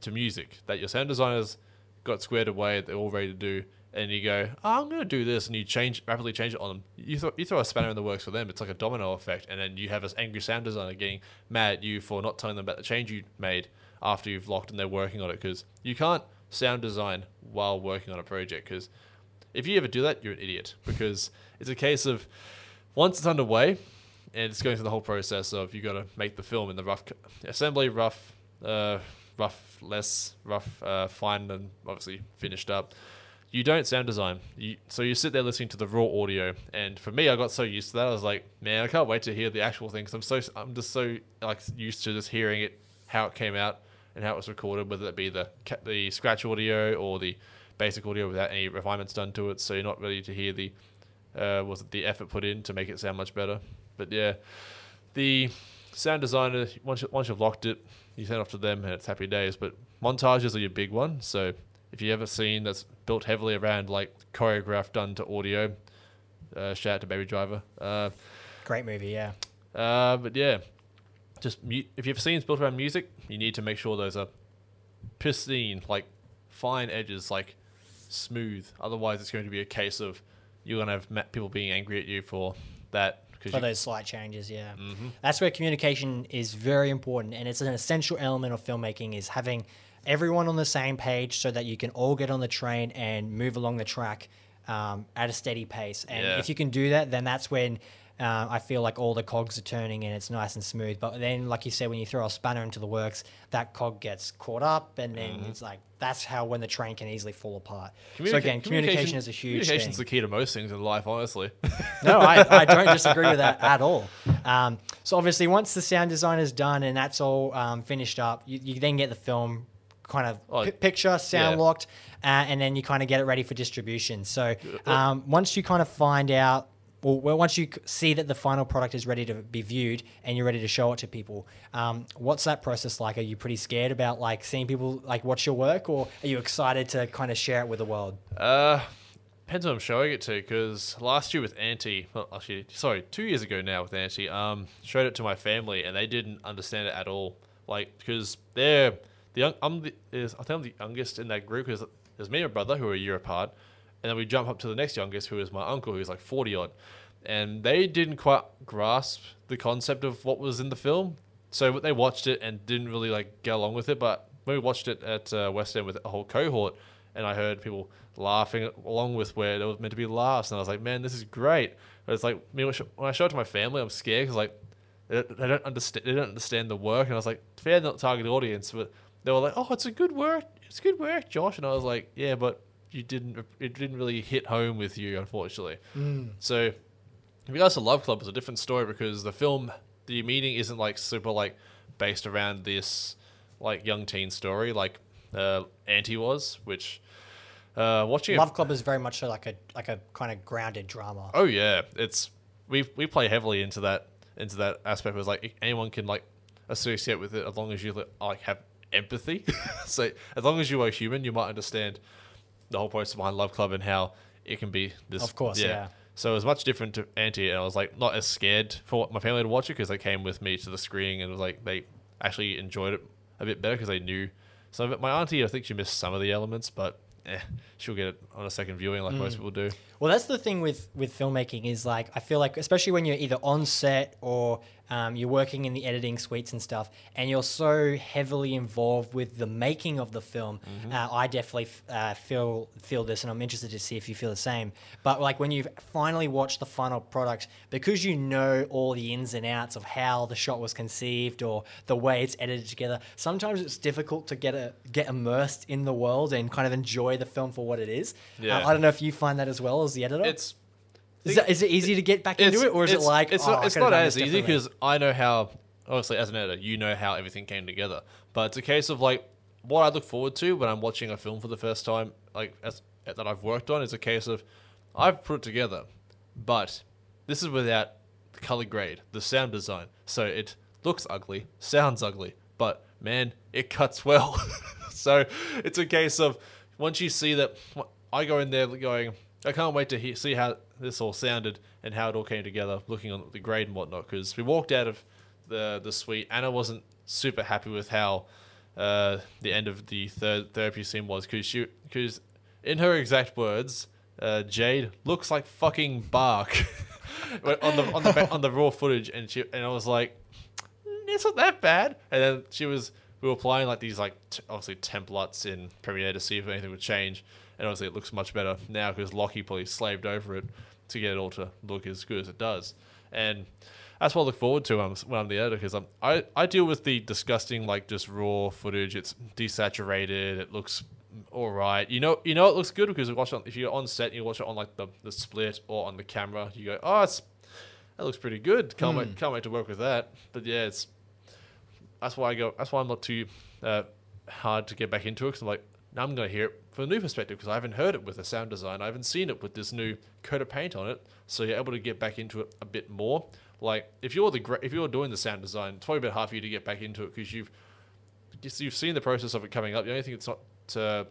to music that your sound designers got squared away, they're all ready to do, and you go, oh, "I'm going to do this," and you change rapidly change it on them. You throw you throw a spanner in the works for them. It's like a domino effect, and then you have this angry sound designer getting mad at you for not telling them about the change you made after you've locked and they're working on it, because you can't sound design while working on a project, because if you ever do that, you're an idiot, because it's a case of once it's underway and it's going through the whole process of you got to make the film in the rough assembly, rough, uh, rough less, rough uh, fine, and obviously finished up. You don't sound design. You, so you sit there listening to the raw audio. And for me, I got so used to that. I was like, man, I can't wait to hear the actual thing. Because I'm so, I'm just so like used to just hearing it, how it came out and how it was recorded, whether it be the the scratch audio or the basic audio without any refinements done to it. So you're not ready to hear the, uh, was it the effort put in to make it sound much better. But yeah, the sound designer, once, you, once you've locked it, you send it off to them and it's happy days. But montages are your big one. So if you ever seen that's built heavily around like choreograph done to audio, uh, shout out to Baby Driver. Uh, Great movie, yeah. Uh, but yeah, just mu- if you've seen it's built around music, you need to make sure those are pristine, like fine edges, like smooth. Otherwise, it's going to be a case of you're going to have ma- people being angry at you for that. For you- those slight changes, yeah. Mm-hmm. That's where communication is very important, and it's an essential element of filmmaking is having everyone on the same page so that you can all get on the train and move along the track um, at a steady pace. And yeah. if you can do that, then that's when uh, I feel like all the cogs are turning and it's nice and smooth. But then, like you said, when you throw a spanner into the works, that cog gets caught up and then mm-hmm. it's like, that's how when the train can easily fall apart. Communica- so again, communication, communication is a huge communication's thing. Communication's the key to most things in life, honestly. No, I, I don't disagree with that at all. Um, so obviously once the sound design is done and that's all um, finished up, you, you then get the film kind of oh, p- picture sound yeah. locked uh, and then you kind of get it ready for distribution. So um, once you kind of find out or well, once you see that the final product is ready to be viewed and you're ready to show it to people, um, what's that process like? Are you pretty scared about like seeing people like watch your work, or are you excited to kind of share it with the world? Uh, depends who I'm showing it to, because last year with Auntie, well, actually, sorry, two years ago now with Auntie, um, showed it to my family and they didn't understand it at all. Like, because they're... The young, I'm the, is, I think I'm the youngest in that group, because there's me and my brother who are a year apart, and then we jump up to the next youngest, who is my uncle, who's like forty odd, and they didn't quite grasp the concept of what was in the film, so they watched it and didn't really like get along with it. But when we watched it at uh, West End with a whole cohort, and I heard people laughing along with where there was meant to be laughs, and I was like, man, this is great. But it's like when I show it to my family, I'm scared because like they don't understand, they don't understand the work, and I was like, fair, not target audience, but they were like, oh, it's a good work. It's good work, Josh. And I was like, yeah, but you didn't. It didn't really hit home with you, unfortunately. Mm. So in regards to Love Club, it's a different story, because the film that you're meeting isn't like super like based around this like young teen story like uh, Auntie was, which uh, watching Love it, Club is very much like a like a kind of grounded drama. Oh yeah, it's we we play heavily into that into that aspect. It's like anyone can like associate with it as long as you like have empathy. So as long as you are human, you might understand the whole process behind Love Club and how it can be this. Of course, yeah. yeah. So it was much different to Auntie, and I was like not as scared for my family to watch it, because they came with me to the screening, and it was like they actually enjoyed it a bit better because they knew some of it. My auntie, I think she missed some of the elements, but eh, she'll get it on a second viewing like mm. most people do. Well, that's the thing with, with filmmaking is like, I feel like, especially when you're either on set or um, you're working in the editing suites and stuff, and you're so heavily involved with the making of the film, mm-hmm. uh, I definitely f- uh, feel feel this, and I'm interested to see if you feel the same. But like when you've finally watched the final product, because you know all the ins and outs of how the shot was conceived or the way it's edited together, sometimes it's difficult to get a, get immersed in the world and kind of enjoy the film for what it is. Yeah. Uh, I don't know if you find that as well as the editor. It's is, that, is it easy to get back into it, or is it like it's oh, not, it's not as easy, because I know how, obviously as an editor you know how everything came together, but it's a case of like what I look forward to when I'm watching a film for the first time, like as, that I've worked on, is a case of I've put it together, but this is without the color grade, the sound design, so it looks ugly, sounds ugly, but man, it cuts well. So it's a case of once you see that, I go in there going, I can't wait to hear, see how this all sounded and how it all came together, looking on the grade and whatnot, because we walked out of the the suite. Anna wasn't super happy with how uh, the end of the third therapy scene was, because she, because in her exact words, uh, Jade looks like fucking bark on the on the on the raw footage, and she and I was like, it's not that bad. And then she was, we were applying like these like t- obviously templates in Premiere to see if anything would change. And obviously it looks much better now, because Lockie probably slaved over it to get it all to look as good as it does. And that's what I look forward to when I'm the editor, because I'm I, I deal with the disgusting, like, just raw footage. It's desaturated, it looks all right. You know, you know it looks good because we watch it on, if you're on set and you watch it on like the, the split or on the camera, you go, oh, it's that looks pretty good. Can't mm. wait, can't wait to work with that. But yeah, it's that's why I go. That's why I'm not too uh, hard to get back into it, because I'm like, now I'm going to hear it from a new perspective, because I haven't heard it with a sound design. I haven't seen it with this new coat of paint on it. So you're able to get back into it a bit more. Like if you're the gra- if you're doing the sound design, it's probably about half of you to get back into it, because you've you've seen the process of it coming up. The only thing that's not uh,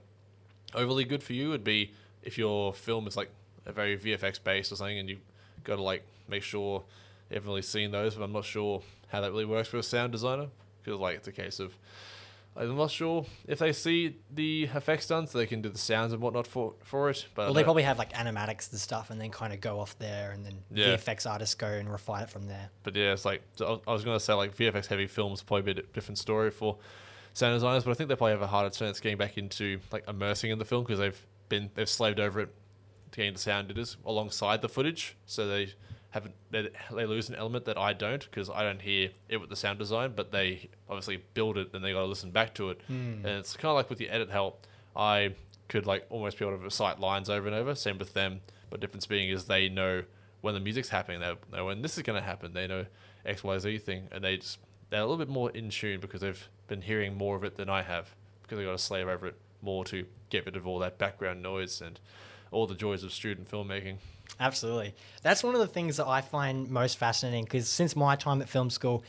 overly good for you would be if your film is like a very V F X based or something, and you've got to like make sure you haven't really seen those. But I'm not sure how that really works for a sound designer, because like it's a case of, I'm not sure if they see the effects done, so they can do the sounds and whatnot for for it. But well, they probably have like animatics and stuff, and then kind of go off there, and then yeah. V F X artists go and refine it from there. But yeah, it's like so I was going to say like V F X heavy films probably be a different story for sound designers, but I think they probably have a harder chance getting back into like immersing in the film, because they've been they've slaved over it, getting the sound it is alongside the footage, so they haven't they, they lose an element that I don't, because I don't hear it with the sound design, but they obviously build it, then they got to listen back to it. Mm. And it's kind of like with the edit help, I could like almost be able to recite lines over and over, same with them, but difference being is they know when the music's happening, they know when this is going to happen, they know X Y Z thing, and they just they're a little bit more in tune, because they've been hearing more of it than I have, because they got to slave over it more to get rid of all that background noise and all the joys of student filmmaking. Absolutely. That's one of the things that I find most fascinating, because since my time at film school,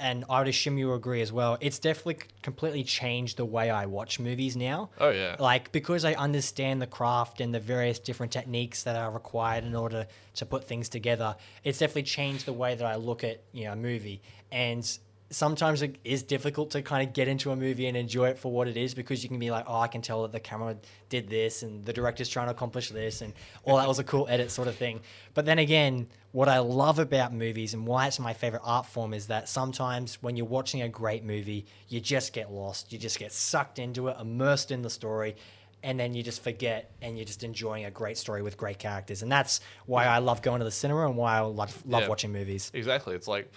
and I would assume you agree as well, it's definitely completely changed the way I watch movies now. Oh, yeah. Like, because I understand the craft and the various different techniques that are required in order to put things together, it's definitely changed the way that I look at, you know, a movie. And sometimes it is difficult to kind of get into a movie and enjoy it for what it is, because you can be like, oh, I can tell that the camera did this and the director's trying to accomplish this and all that was a cool edit sort of thing. But then again, what I love about movies and why it's my favorite art form is that sometimes when you're watching a great movie, you just get lost. You just get sucked into it, immersed in the story, and then you just forget and you're just enjoying a great story with great characters. And that's why I love going to the cinema and why I love, love yeah, watching movies. Exactly. It's like...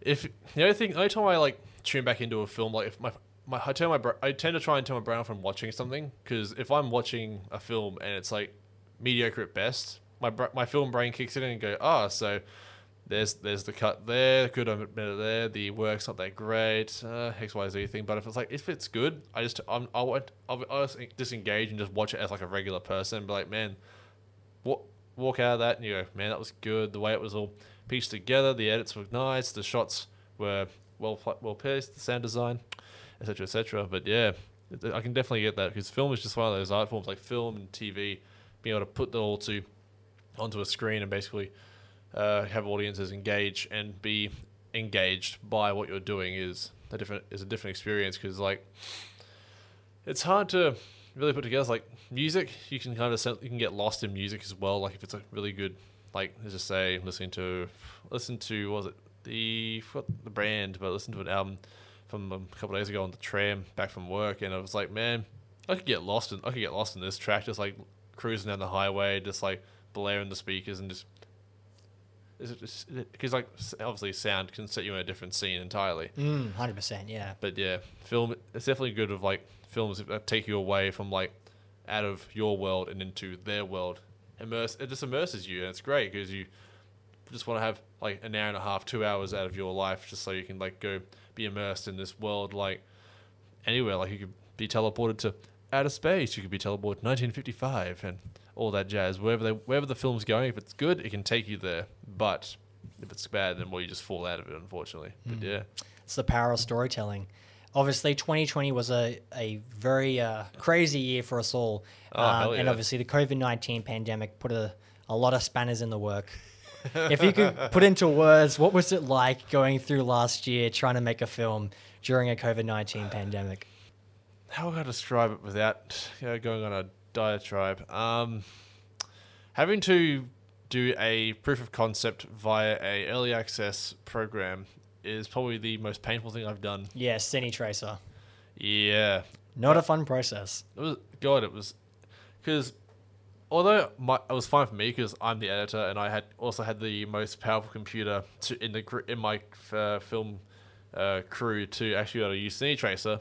If the only thing, the only time I like tune back into a film, like if my my I turn my I tend to try and turn my brain off from watching something, because if I'm watching a film and it's like mediocre at best, my my film brain kicks in and go, ah, oh, so there's there's the cut there, could have been it there, the work's not that great, uh, X Y Z thing. But if it's like if it's good, I just I'm I want I'll, I'll just disengage and just watch it as like a regular person. But like man, what walk out of that and you go, man, that was good. The way it was all pieced together, the edits were nice, the shots were well well placed, the sound design, etc, etc. But yeah, I can definitely get that, because film is just one of those art forms, like film and T V, being able to put that all to onto a screen and basically uh, have audiences engage and be engaged by what you're doing is a different is a different experience, because like it's hard to really put together. Like music, you can kind of you can get lost in music as well. Like if it's a really good, like, let's just say, listening to, listen to, what was it, the, forgot the brand, but I listened to an album from a couple of days ago on the tram back from work, and I was like, man, I could get lost in, I could get lost in this track, just like cruising down the highway, just like blaring the speakers and just, because like obviously sound can set you in a different scene entirely. Mm, one hundred percent, yeah. But yeah, film, it's definitely good of like films that take you away from like out of your world and into their world. Immerse, it just immerses you, and it's great because you just want to have like an hour and a half, two hours out of your life just so you can like go be immersed in this world, like anywhere. Like you could be teleported to outer space, you could be teleported to nineteen fifty-five and all that jazz. Wherever they, wherever the film's going, if it's good, it can take you there. But if it's bad, then well, you just fall out of it, unfortunately. Mm. But yeah, it's the power of storytelling. Obviously, twenty twenty was a, a very uh, crazy year for us all. Oh, um, yeah. And obviously, the COVID nineteen pandemic put a, a lot of spanners in the work. If you could put into words, what was it like going through last year trying to make a film during a COVID nineteen uh, pandemic? How would I describe it without you know, going on a diatribe? Um, having to do a proof of concept via a early access program is probably the most painful thing I've done. Yeah, CineTracer. Yeah. Not a fun process. It was, God, it was... Because although my, it was fine for me because I'm the editor and I had also had the most powerful computer to, in the in my uh, film uh, crew to actually be able to use CineTracer.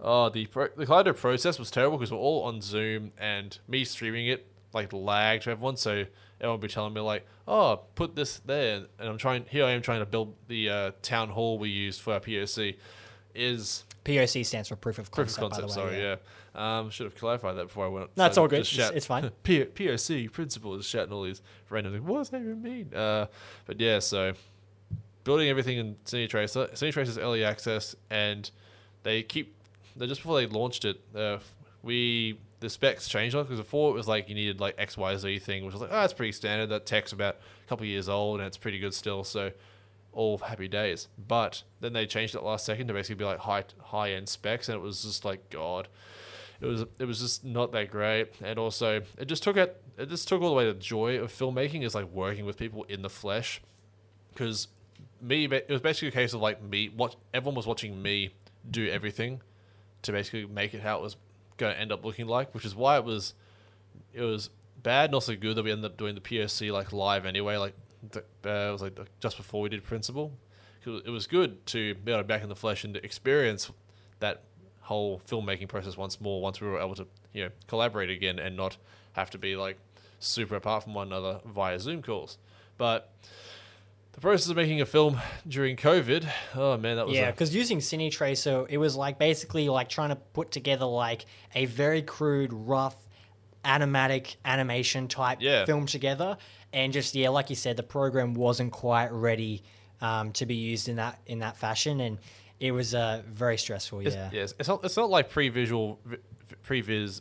Oh, the pro- the kind of process was terrible because we're all on Zoom and me streaming it like lagged to everyone, so everyone would be telling me like, oh, put this there, and I'm trying. Here I am trying to build the uh, town hall we used for our P O C. Is P O C stands for proof of concept. Proof of concept. By the way, sorry, yeah. yeah. Um, should have clarified that before I went. No, it's all good. It's, it's fine. P- POC principle is shouting all these random things. What does that even mean? Uh, but yeah, so building everything in CineTracer. CineTracer's early access, and they keep. Just before they launched it, uh, we the specs changed on because before it was like you needed like X Y Z thing, which was like, oh, that's pretty standard. That tech's about a couple of years old and it's pretty good still. So all happy days. But then they changed it last second to basically be like high high end specs, and it was just like God, it was it was just not that great. And also it just took it it just took all the way the joy of filmmaking is like working with people in the flesh, because me it was basically a case of like me what everyone was watching me do everything to basically make it how it was going to end up looking like, which is why it was it was bad and also good that we ended up doing the P O C like live anyway, like uh, it was like just before we did Principal. It was good to be able to back in the flesh and to experience that whole filmmaking process once more once we were able to, you know, collaborate again and not have to be like super apart from one another via Zoom calls. But the process of making a film during COVID, oh man, that was... Yeah, because a- using CineTracer, it was like basically like trying to put together like a very crude, rough, animatic animation type yeah. film together. And just, yeah, like you said, the program wasn't quite ready um, to be used in that in that fashion. And it was uh, very stressful, it's, yeah. Yes, it's not, it's not like pre-visual, pre-vis...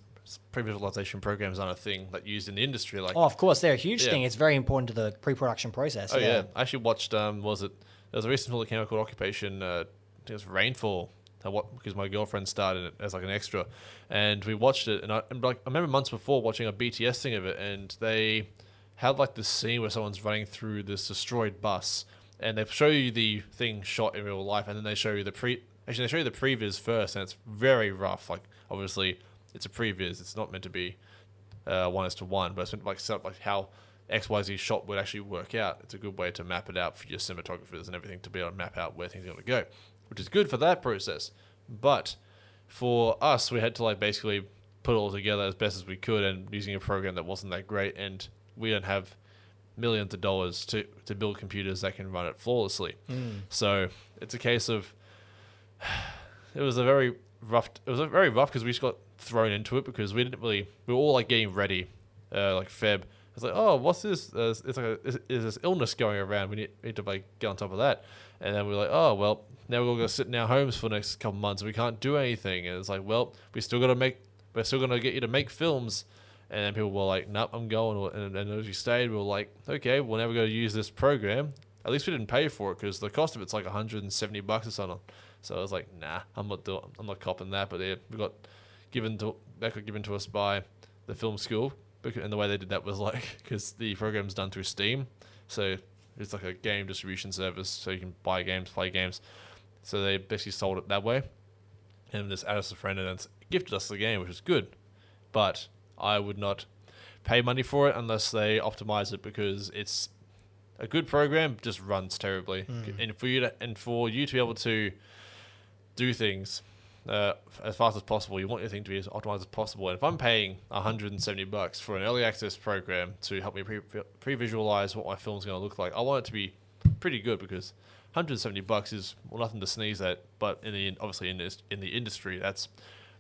pre-visualization programs aren't a thing that used in the industry. Like, oh, of course, they're a huge yeah. thing. It's very important to the pre-production process. Oh yeah, yeah. I actually watched. Um, was it? There was a recent film that came out called Occupation. Uh, it was Rainfall. I watched, because my girlfriend starred in it as like an extra, and we watched it. And I and like I remember months before watching a B T S thing of it, and they had like this scene where someone's running through this destroyed bus, and they show you the thing shot in real life, and then they show you the pre. Actually, they show you the previs first, and it's very rough. Like obviously. It's a previs. It's not meant to be uh, one is to one, but it's meant to like set up like how X Y Z shot would actually work out. It's a good way to map it out for your cinematographers and everything to be able to map out where things are going to go, which is good for that process. But for us, we had to like basically put it all together as best as we could and using a program that wasn't that great, and we don't have millions of dollars to, to build computers that can run it flawlessly. Mm. So it's a case of... It was a very rough... It was a very rough because we just got... thrown into it because we didn't really we were all like getting ready uh like Feb it's like, oh, what's this uh, it's like a, is, is this illness going around, we need, we need to like get on top of that, and then we're like, oh well, now we're all gonna sit in our homes for the next couple months and we can't do anything, and it's like, well, we still gotta make we're still gonna get you to make films, and then people were like, nope, I'm going, and, and as you stayed we were like, okay, we're never gonna use this program. At least we didn't pay for it because the cost of it's like one hundred seventy bucks or something, so I was like, nah, I'm not doing I'm not copping that. But yeah, we got given to that got given to us by the film school, and the way they did that was like because the program's done through Steam, so it's like a game distribution service, so you can buy games, play games. So they basically sold it that way, and just added us a friend, and then gifted us the game, which was good. But I would not pay money for it unless they optimize it because it's a good program, just runs terribly, mm. and for you to and for you to be able to do things. Uh, as fast as possible, you want your thing to be as optimized as possible. And if I'm paying one hundred seventy bucks for an early access program to help me pre- pre-visualize what my film's going to look like, I want it to be pretty good because one hundred seventy bucks is well, nothing to sneeze at. But in the obviously in this, in the industry, that's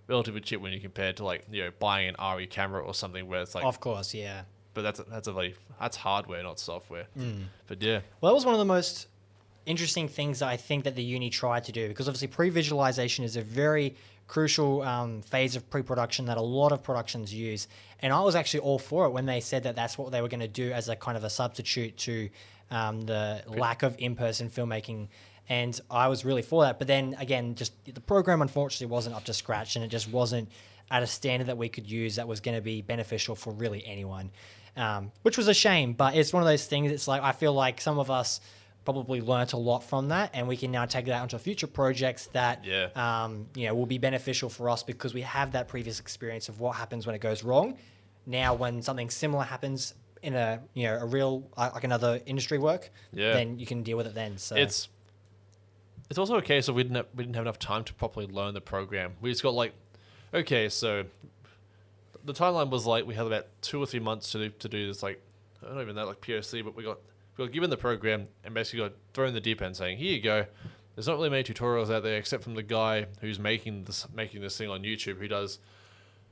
relatively cheap when you compare to like you know buying an R E camera or something where it's like of course yeah. But that's that's a like, that's hardware, not software. Mm. But yeah, well, that was one of the most interesting things I think that the uni tried to do, because obviously pre-visualization is a very crucial um, phase of pre-production that a lot of productions use, and I was actually all for it when they said that that's what they were going to do as a kind of a substitute to um, the lack of in-person filmmaking, and I was really for that. But then again, just the program unfortunately wasn't up to scratch, and it just wasn't at a standard that we could use that was going to be beneficial for really anyone, um, which was a shame. But it's one of those things, it's like I feel like some of us probably learnt a lot from that, and we can now take that onto future projects that yeah. um, you know, will be beneficial for us because we have that previous experience of what happens when it goes wrong, now when something similar happens in a, you know, a real, like another industry work, yeah. then you can deal with it then. So it's it's also a case of we didn't have, we didn't have enough time to properly learn the program. We just got like, okay, so the timeline was like we had about two or three months to do, to do this, like, I don't even know, like P O C, but we got we got given the program and basically got thrown in the deep end saying, here you go. There's not really many tutorials out there except from the guy who's making this making this thing on YouTube, who does,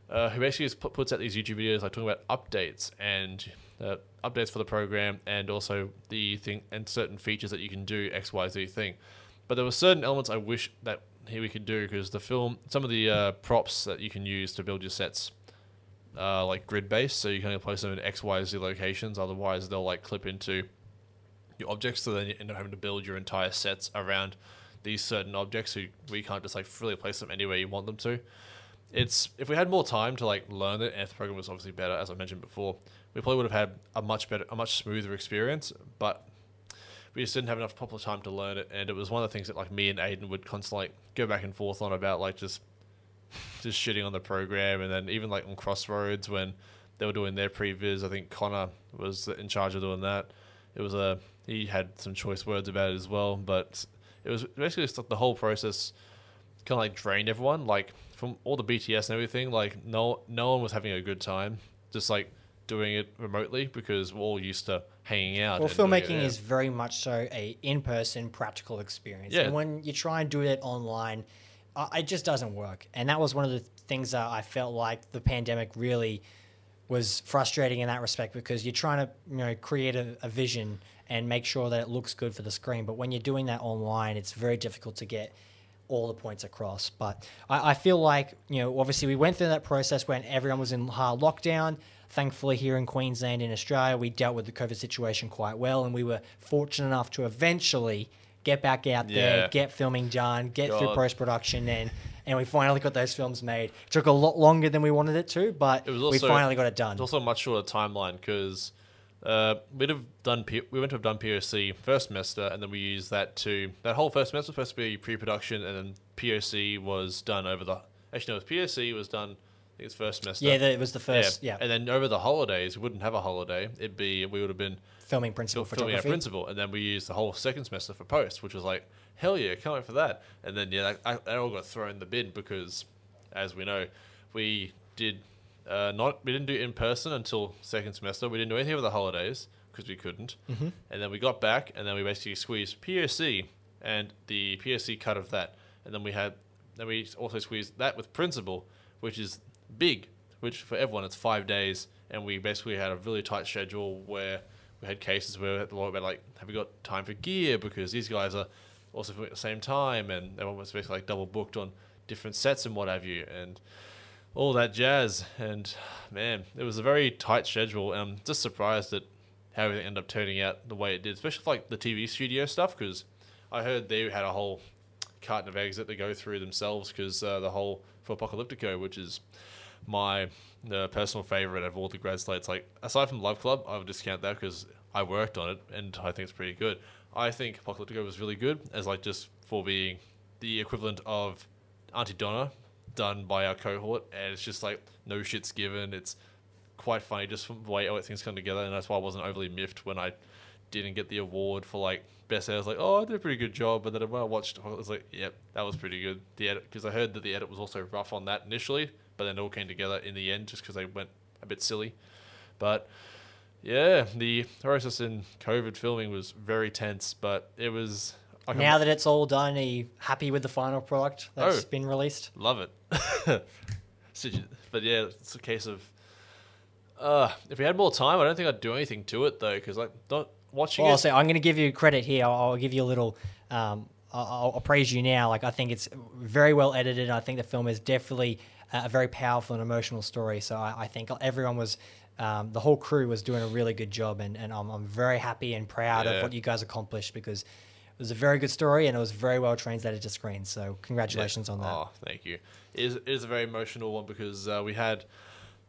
uh, who basically just put, puts out these YouTube videos like talking about updates and uh, updates for the program and also the thing and certain features that you can do X, Y, Z thing. But there were certain elements I wish that here we could do, because the film, some of the uh, props that you can use to build your sets, uh, like grid based, so you can only place them in X, Y, Z locations. Otherwise, they'll like clip into your objects, so then you end up having to build your entire sets around these certain objects, who we can't just like freely place them anywhere you want them to. It's, if we had more time to like learn it, and if the program was obviously better, as I mentioned before, we probably would have had a much better, a much smoother experience, but we just didn't have enough proper time to learn it. And it was one of the things that like me and Aiden would constantly like, go back and forth on about, like just just shitting on the program. And then even like on Crossroads when they were doing their previs, I think Connor was in charge of doing that. It was a, he had some choice words about it as well, but it was basically just like the whole process kind of like drained everyone, like from all the B T S and everything. Like no, no one was having a good time, just like doing it remotely, because we're all used to hanging out. Well, filmmaking is very much so a in-person practical experience. Yeah. And when you try and do it online, uh, it just doesn't work. And that was one of the things that I felt like the pandemic really was frustrating in that respect, because you're trying to, you know, create a, a vision and make sure that it looks good for the screen. But when you're doing that online, it's very difficult to get all the points across. But I, I feel like, you know, obviously we went through that process when everyone was in hard lockdown. Thankfully here in Queensland, in Australia, we dealt with the COVID situation quite well, and we were fortunate enough to eventually get back out there, yeah. get filming done, get God. through post-production, and and we finally got those films made. It took a lot longer than we wanted it to, but it was also, we finally got it done. It's also a much shorter timeline, because uh, we'd have done P- we went to have done P O C first semester, and then we used that to that whole first semester was supposed to be pre-production, and then P O C was done over the actually no, it was P O C was done. I think it's first semester. Yeah, it was the first. Yeah. yeah, and then over the holidays, we wouldn't have a holiday. It'd be we would have been filming principal photography. Filming our principal, and then we used the whole second semester for post, which was like hell yeah, can't wait for that. And then yeah, that, I, that all got thrown in the bin, because, as we know, we did uh, not we didn't do it in person until second semester. We didn't do anything over the holidays because we couldn't. Mm-hmm. And then we got back, and then we basically squeezed P O C and the P O C cut of that, and then we had then we also squeezed that with principal, which is big, which for everyone it's five days, and we basically had a really tight schedule where we had cases where we had to worry about like, have we got time for gear, because these guys are also filming at the same time, and everyone was basically like double booked on different sets and what have you and all that jazz. And man, it was a very tight schedule, and I'm just surprised at how everything ended up turning out the way it did, especially for like the T V studio stuff, because I heard they had a whole carton of eggs that they go through themselves, because uh, the whole for Apocalyptico, which is my uh, personal favorite of all the grad slates, like aside from Love Club, I would discount that because I worked on it and I think it's pretty good. I think Apocalyptico was really good as like just for being the equivalent of Auntie Donna done by our cohort, and it's just like no shits given. It's quite funny just from the way all things come together, and that's why I wasn't overly miffed when I didn't get the award for like best edit. I was like, oh, I did a pretty good job. But then when I watched, I was like, yep, that was pretty good. The edit, because I heard that the edit was also rough on that initially, but then it all came together in the end just because they went a bit silly. But yeah, the process in COVID filming was very tense, but it was. I now that it's all done, are you happy with the final product that's oh, been released? Love it. But yeah, it's a case of uh, if we had more time, I don't think I'd do anything to it though, because like don't. Watching well, it. So I'm going to give you credit here. I'll, I'll give you a little. Um, I'll, I'll praise you now. Like I think it's very well edited. I think the film is definitely a very powerful and emotional story. So I, I think everyone was, um, the whole crew was doing a really good job, and, and I'm, I'm very happy and proud yeah. of what you guys accomplished, because it was a very good story and it was very well translated to screen. So congratulations yeah. on that. Oh, thank you. It is, it is a very emotional one, because uh, we had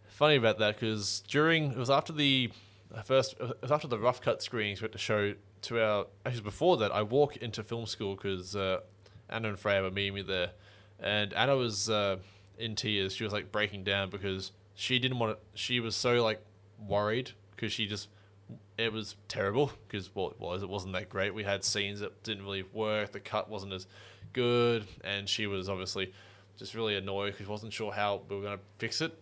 funny about that because during it was after the. First, it was after the rough cut screenings, we had to show to our. Actually, before that, I walk into film school because uh, Anna and Freya were meeting me there, and Anna was uh, in tears. She was like breaking down because she didn't want to, she was so like worried because she just, it was terrible because what it was, it wasn't that great. We had scenes that didn't really work. The cut wasn't as good. And she was obviously just really annoyed because she wasn't sure how we were going to fix it.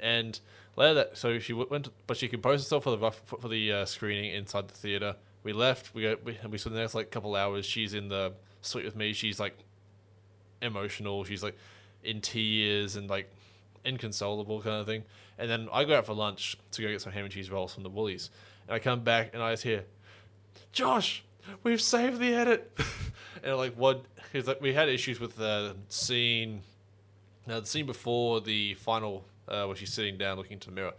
And later that, so she went, to, but she composed herself for the for the uh, screening inside the theater. We left, we go, we, we spent the next like couple hours. She's in the suite with me. She's like emotional. She's like in tears and like inconsolable kind of thing. And then I go out for lunch to go get some ham and cheese rolls from the Woolies. And I come back and I just hear, Josh, we've saved the edit. And like what? Cause like we had issues with the scene. Now the scene before the final. Uh, where she's sitting down looking into the mirror.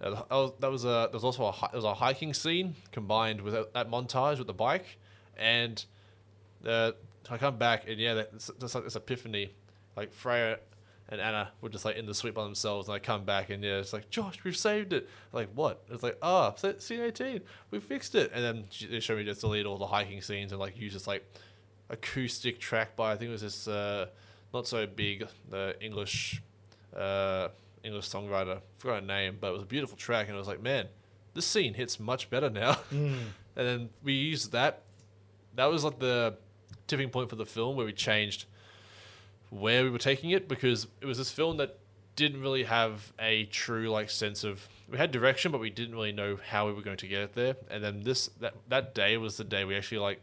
Uh, I was, that was a, there was also a, it was a hiking scene combined with that, that montage with the bike. And uh, I come back and yeah, that's just like this epiphany. Like Freya and Anna were just like in the suite by themselves. And I come back and yeah, it's like, Josh, we've saved it. I'm like, what? It's like, ah, oh, scene eighteen, we fixed it. And then she, they showed me just delete all the hiking scenes and like use this like acoustic track by, I think it was this uh, not so big uh, English... Uh, English songwriter, forgot her name, but it was a beautiful track, and I was like, man, this scene hits much better now. Mm. And then we used that. That was like the tipping point for the film where we changed where we were taking it, because it was this film that didn't really have a true like sense of, we had direction, but we didn't really know how we were going to get it there. And then this that, that day was the day we actually like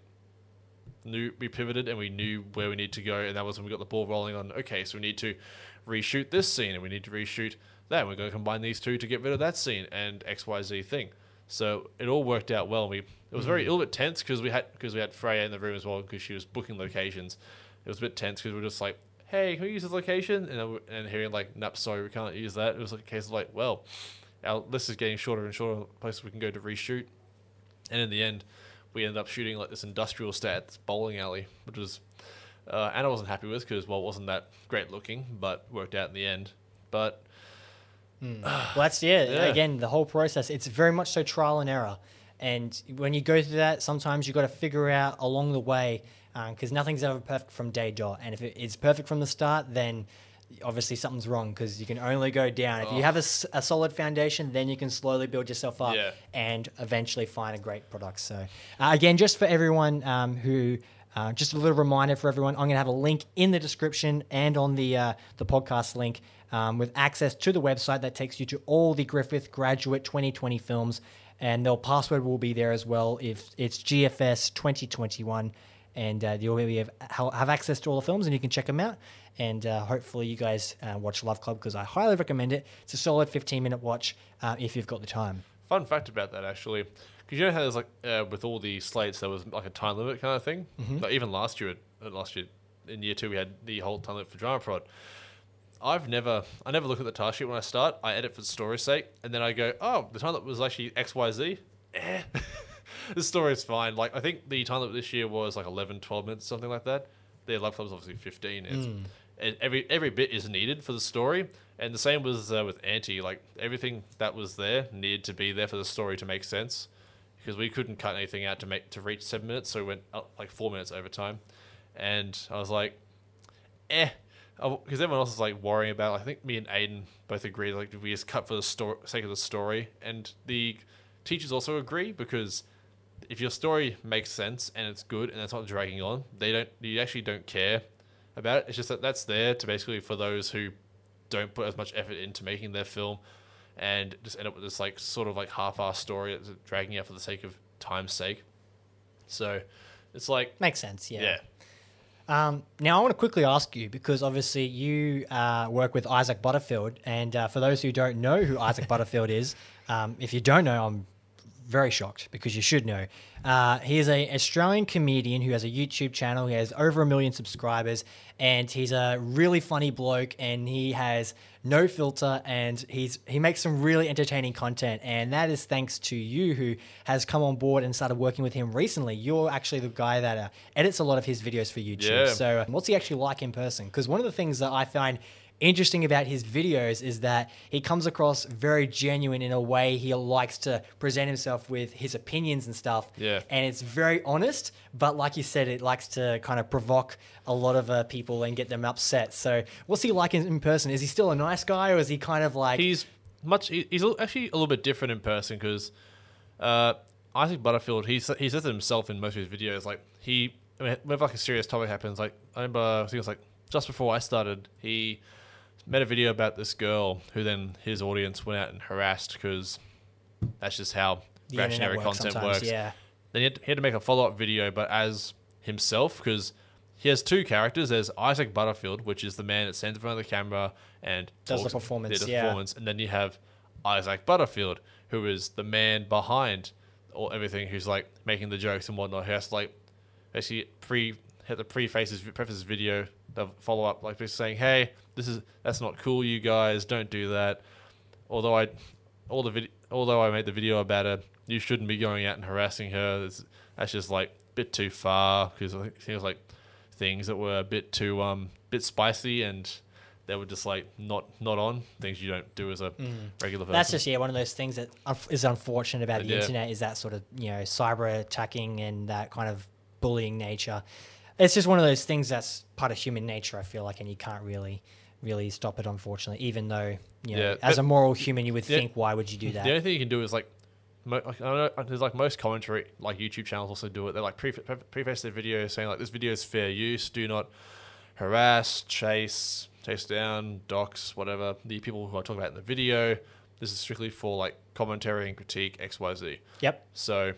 knew, we pivoted and we knew where we needed to go, and that was when we got the ball rolling on, okay, so we need to reshoot this scene and we need to reshoot that, and we're going to combine these two to get rid of that scene and X Y Z thing. So it all worked out well. We it was very mm. a little bit tense because we had because we had Freya in the room as well, because she was booking locations. It was a bit tense because we were just like, hey, can we use this location? And and hearing like, nope, sorry, we can't use that. It was like a case of like, well, our list is getting shorter and shorter of places we can go to reshoot. And in the end, we ended up shooting like this industrial stat this bowling alley, which was. Uh, and I wasn't happy with because, well, it wasn't that great looking, but worked out in the end. But mm. uh, well, that's yeah, yeah. Again, the whole process, it's very much so trial and error. And when you go through that, sometimes you got to figure out along the way, because um, nothing's ever perfect from day dot. And if it is perfect from the start, then obviously something's wrong, because you can only go down. If oh. you have a, a solid foundation, then you can slowly build yourself up yeah. and eventually find a great product. So uh, again, just for everyone um, who. Uh, just a little reminder for everyone, I'm going to have a link in the description and on the uh, the podcast link um, with access to the website that takes you to all the Griffith Graduate twenty twenty films, and their password will be there as well if it's G F S twenty twenty-one, and uh, you'll be have, have access to all the films and you can check them out. And uh, hopefully you guys uh, watch Love Club, because I highly recommend it. It's a solid fifteen minute watch uh, if you've got the time. Fun fact about that, actually. Because you know how there's like, uh, with all the slates, there was like a time limit kind of thing? Mm-hmm. Like even last year, last year, in year two, we had the whole time limit for Drama Prod. I've never, I never look at the task sheet when I start. I edit for story's sake, and then I go, oh, the time limit was actually X Y Z. Eh. The story's fine. Like, I think the time limit this year was like eleven, twelve minutes, something like that. Their Love Club was obviously fifteen. It's, mm. And every every bit is needed for the story. And the same was uh, with Auntie. Like, everything that was there needed to be there for the story to make sense, because we couldn't cut anything out to make to reach seven minutes, so we went up like four minutes over time. And I was like, eh, because everyone else is like worrying about it. Like, I think me and Aiden both agreed, like, did we just cut for the story, sake of the story? And the teachers also agree, because if your story makes sense and it's good and it's not dragging on, they don't, you actually don't care about it. It's just that that's there to basically for those who don't put as much effort into making their film, and just end up with this like sort of like half-assed story that's dragging out for the sake of time's sake. So it's like... Makes sense, yeah. yeah. Um, now I want to quickly ask you, because obviously you uh, work with Isaac Butterfield, and uh, for those who don't know who Isaac Butterfield is, um, if you don't know, I'm very shocked, because you should know. Uh, he is an Australian comedian who has a YouTube channel. He has over a million subscribers, and he's a really funny bloke, and he has no filter, and he's he makes some really entertaining content. And that is thanks to you, who has come on board and started working with him recently. You're actually the guy that uh, edits a lot of his videos for YouTube. Yeah. So uh, what's he actually like in person? Because one of the things that I find interesting about his videos is that he comes across very genuine in a way he likes to present himself with his opinions and stuff. Yeah. And it's very honest, but like you said, it likes to kind of provoke a lot of uh, people and get them upset. So what's he like in, in person? Is he still a nice guy, or is he kind of like... He's much. He's actually a little bit different in person because uh, Isaac Butterfield, he he says it himself in most of his videos. Like he, I mean, whenever like a serious topic happens, like I remember, I think it was like just before I started, he made a video about this girl who then his audience went out and harassed because that's just how yeah, reactionary works content works. Yeah. Then he had, to, he had to make a follow-up video, but as himself, because he has two characters. There's Isaac Butterfield, which is the man that stands in front of the camera and does talks, the performance, does yeah. performance. And then you have Isaac Butterfield, who is the man behind all everything, who's like making the jokes and whatnot. He has to like actually pre had to preface his preface his video, the follow-up, like just saying, "Hey, this is that's not cool, you guys. Don't do that." Although I, all the vid- although I made the video about it. You shouldn't be going out and harassing her. That's, that's just like a bit too far because I think it was like things that were a bit too um bit spicy and they were just like not not on things you don't do as a mm. regular person. That's just yeah one of those things that is unfortunate about but the yeah. internet is that sort of you know cyber attacking and that kind of bullying nature. It's just one of those things that's part of human nature. I feel like and you can't really. really stop it, unfortunately, even though, you know, yeah, as a moral human, you would yeah, think, why would you do that? The only thing you can do is, like, mo- I don't know, there's, like, most commentary, like, YouTube channels also do it. They, like, pre- pre- preface their video saying, like, this video is fair use. Do not harass, chase, chase down, dox, whatever, the people who I talk about in the video. This is strictly for, like, commentary and critique, X, Y, Z. Yep. So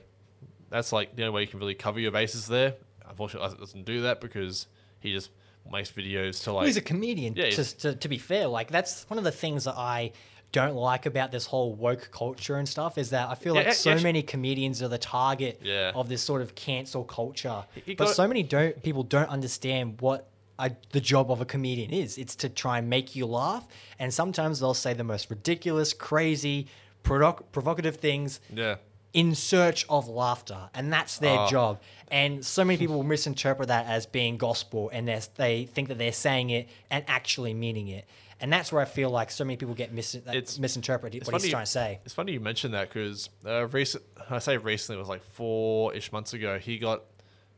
that's, like, the only way you can really cover your bases there. Unfortunately, Isaac doesn't do that because he just... makes videos to like... Well, he's a comedian, yeah, he's, to, to, to be fair. Like, that's one of the things that I don't like about this whole woke culture and stuff is that I feel yeah, like yeah, so yeah, many comedians are the target yeah. of this sort of cancel culture. He, he but so it. many don't people don't understand what a, the job of a comedian is. It's to try and make you laugh. And sometimes they'll say the most ridiculous, crazy, provo- provocative things yeah. in search of laughter. And that's their oh. job. And so many people misinterpret that as being gospel and they think that they're saying it and actually meaning it. And that's where I feel like so many people get mis- it's, misinterpreted it's what he's you, trying to say. It's funny you mention that because uh, recent, I say recently, it was like four-ish months ago, he got,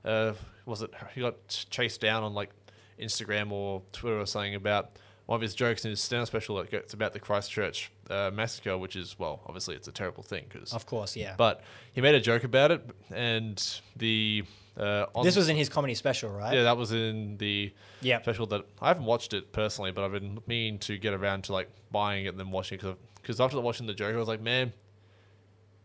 uh, was it, he got chased down on like Instagram or Twitter or something about one of his jokes in his stand-up special. It's about the Christchurch uh, massacre, which is, well, obviously it's a terrible thing. Cause, of course, yeah. But he made a joke about it, and the... Uh, on this was in his comedy special, right? Yeah, that was in the yep. special that... I haven't watched it personally, but I've been meaning to get around to, like, buying it and then watching it, because after watching the joke, I was like, man,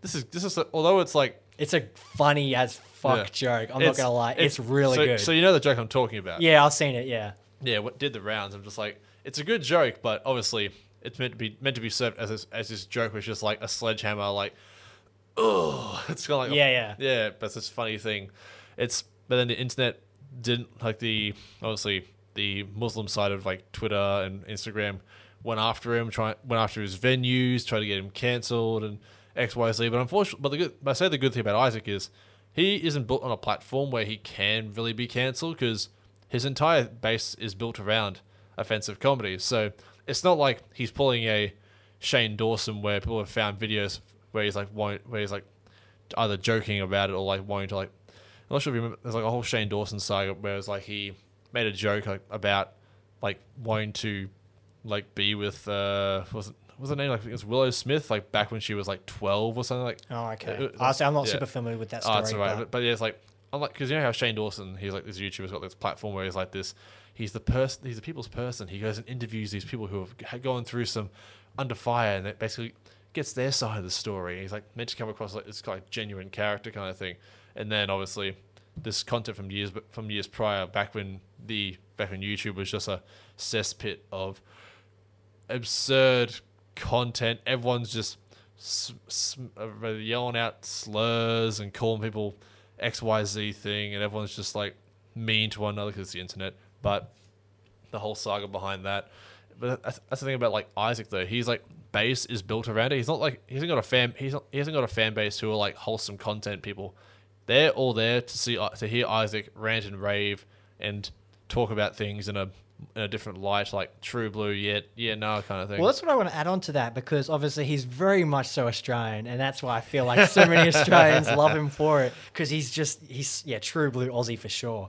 this is... this is a, although it's, like... It's a funny as fuck yeah. joke. I'm it's, not going to lie. It's, it's really so, good. So you know the joke I'm talking about? Yeah, I've seen it, yeah. Yeah, what did the rounds. I'm just like... It's a good joke, but obviously it's meant to be meant to be served as this, as this joke, which is just like a sledgehammer, like, oh, it's kind of like yeah, a, yeah, yeah. But it's this funny thing. It's but then the internet didn't like the obviously the Muslim side of like Twitter and Instagram went after him, trying went after his venues, tried to get him cancelled and X, Y, Z. But unfortunately, but the good, I say the good thing about Isaac is he isn't built on a platform where he can really be cancelled because his entire base is built around offensive comedy. So it's not like he's pulling a Shane Dawson where people have found videos where he's like won't, where he's like either joking about it or like wanting to like I'm not sure if you remember there's like a whole Shane Dawson saga where it's like he made a joke like about like wanting to like be with uh what was it what was her name like I think it was Willow Smith like back when she was like twelve or something like oh okay it, it, like, I'm not yeah. super familiar with that story. Oh, that's right. but, but yeah it's like I'm like because you know how Shane Dawson he's like this YouTuber's got this platform where he's like this He's the person. He's the people's person. He goes and interviews these people who have gone through some under fire, and it basically gets their side of the story. He's like meant to come across like this kind of genuine character kind of thing. And then obviously this content from years from years prior, back when the back when YouTube was just a cesspit of absurd content. Everyone's just sm- sm- yelling out slurs and calling people X, Y, Z thing, and everyone's just like mean to one another because it's the internet. But the whole saga behind that. But that's, that's the thing about like Isaac though. He's like base is built around it. He's not like he hasn't got a fan. He's not, he hasn't got a fan base who are like wholesome content people. They're all there to see to hear Isaac rant and rave and talk about things in a in a different light, like true blue, yeah, yeah, no kind of thing. Well, that's what I want to add on to that because obviously he's very much so Australian, and that's why I feel like so many Australians love him for it because he's just he's yeah true blue Aussie for sure,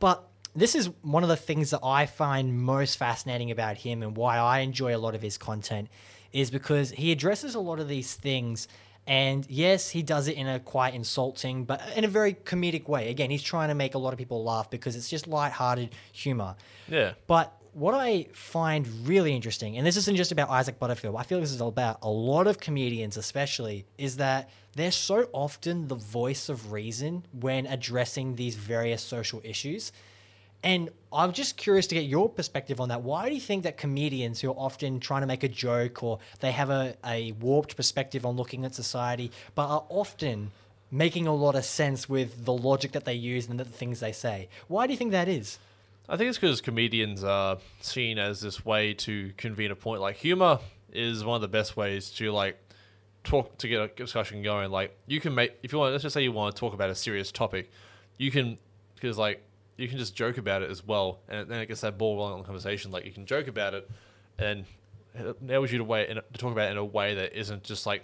but. This is one of the things that I find most fascinating about him and why I enjoy a lot of his content is because he addresses a lot of these things. And yes, he does it in a quite insulting, but in a very comedic way. Again, he's trying to make a lot of people laugh because it's just lighthearted humor. Yeah. But what I find really interesting, and this isn't just about Isaac Butterfield, I feel this is about a lot of comedians especially, is that they're so often the voice of reason when addressing these various social issues. And I'm just curious to get your perspective on that. Why do you think that comedians who are often trying to make a joke, or they have a, a warped perspective on looking at society, but are often making a lot of sense with the logic that they use and the things they say? Why do you think that is? I think it's because comedians are seen as this way to convene a point. Like, humor is one of the best ways to, like, talk, to get a discussion going. Like, you can make, if you want, let's just say you want to talk about a serious topic, you can, because, like, you can just joke about it as well, and then it gets that ball rolling on the conversation. Like, you can joke about it, and it enables you to, way, to talk about it in a way that isn't just, like,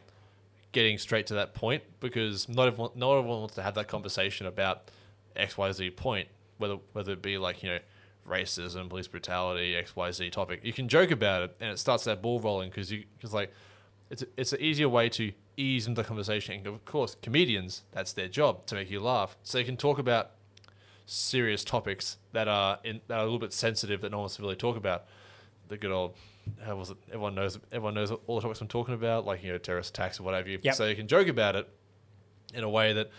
getting straight to that point, because not everyone, not everyone wants to have that conversation about X Y Z point, whether whether it be, like, you know, racism, police brutality, X Y Z topic. You can joke about it, and it starts that ball rolling, because you, because like, it's a, it's an easier way to ease into the conversation. And of course, comedians, that's their job, to make you laugh, so they can talk about serious topics that are in, that are a little bit sensitive, that no one wants to really talk about. The good old, how was it? Everyone knows, everyone knows all the topics I'm talking about, like, you know, terrorist attacks or what have you. Yep. So you can joke about it in a way that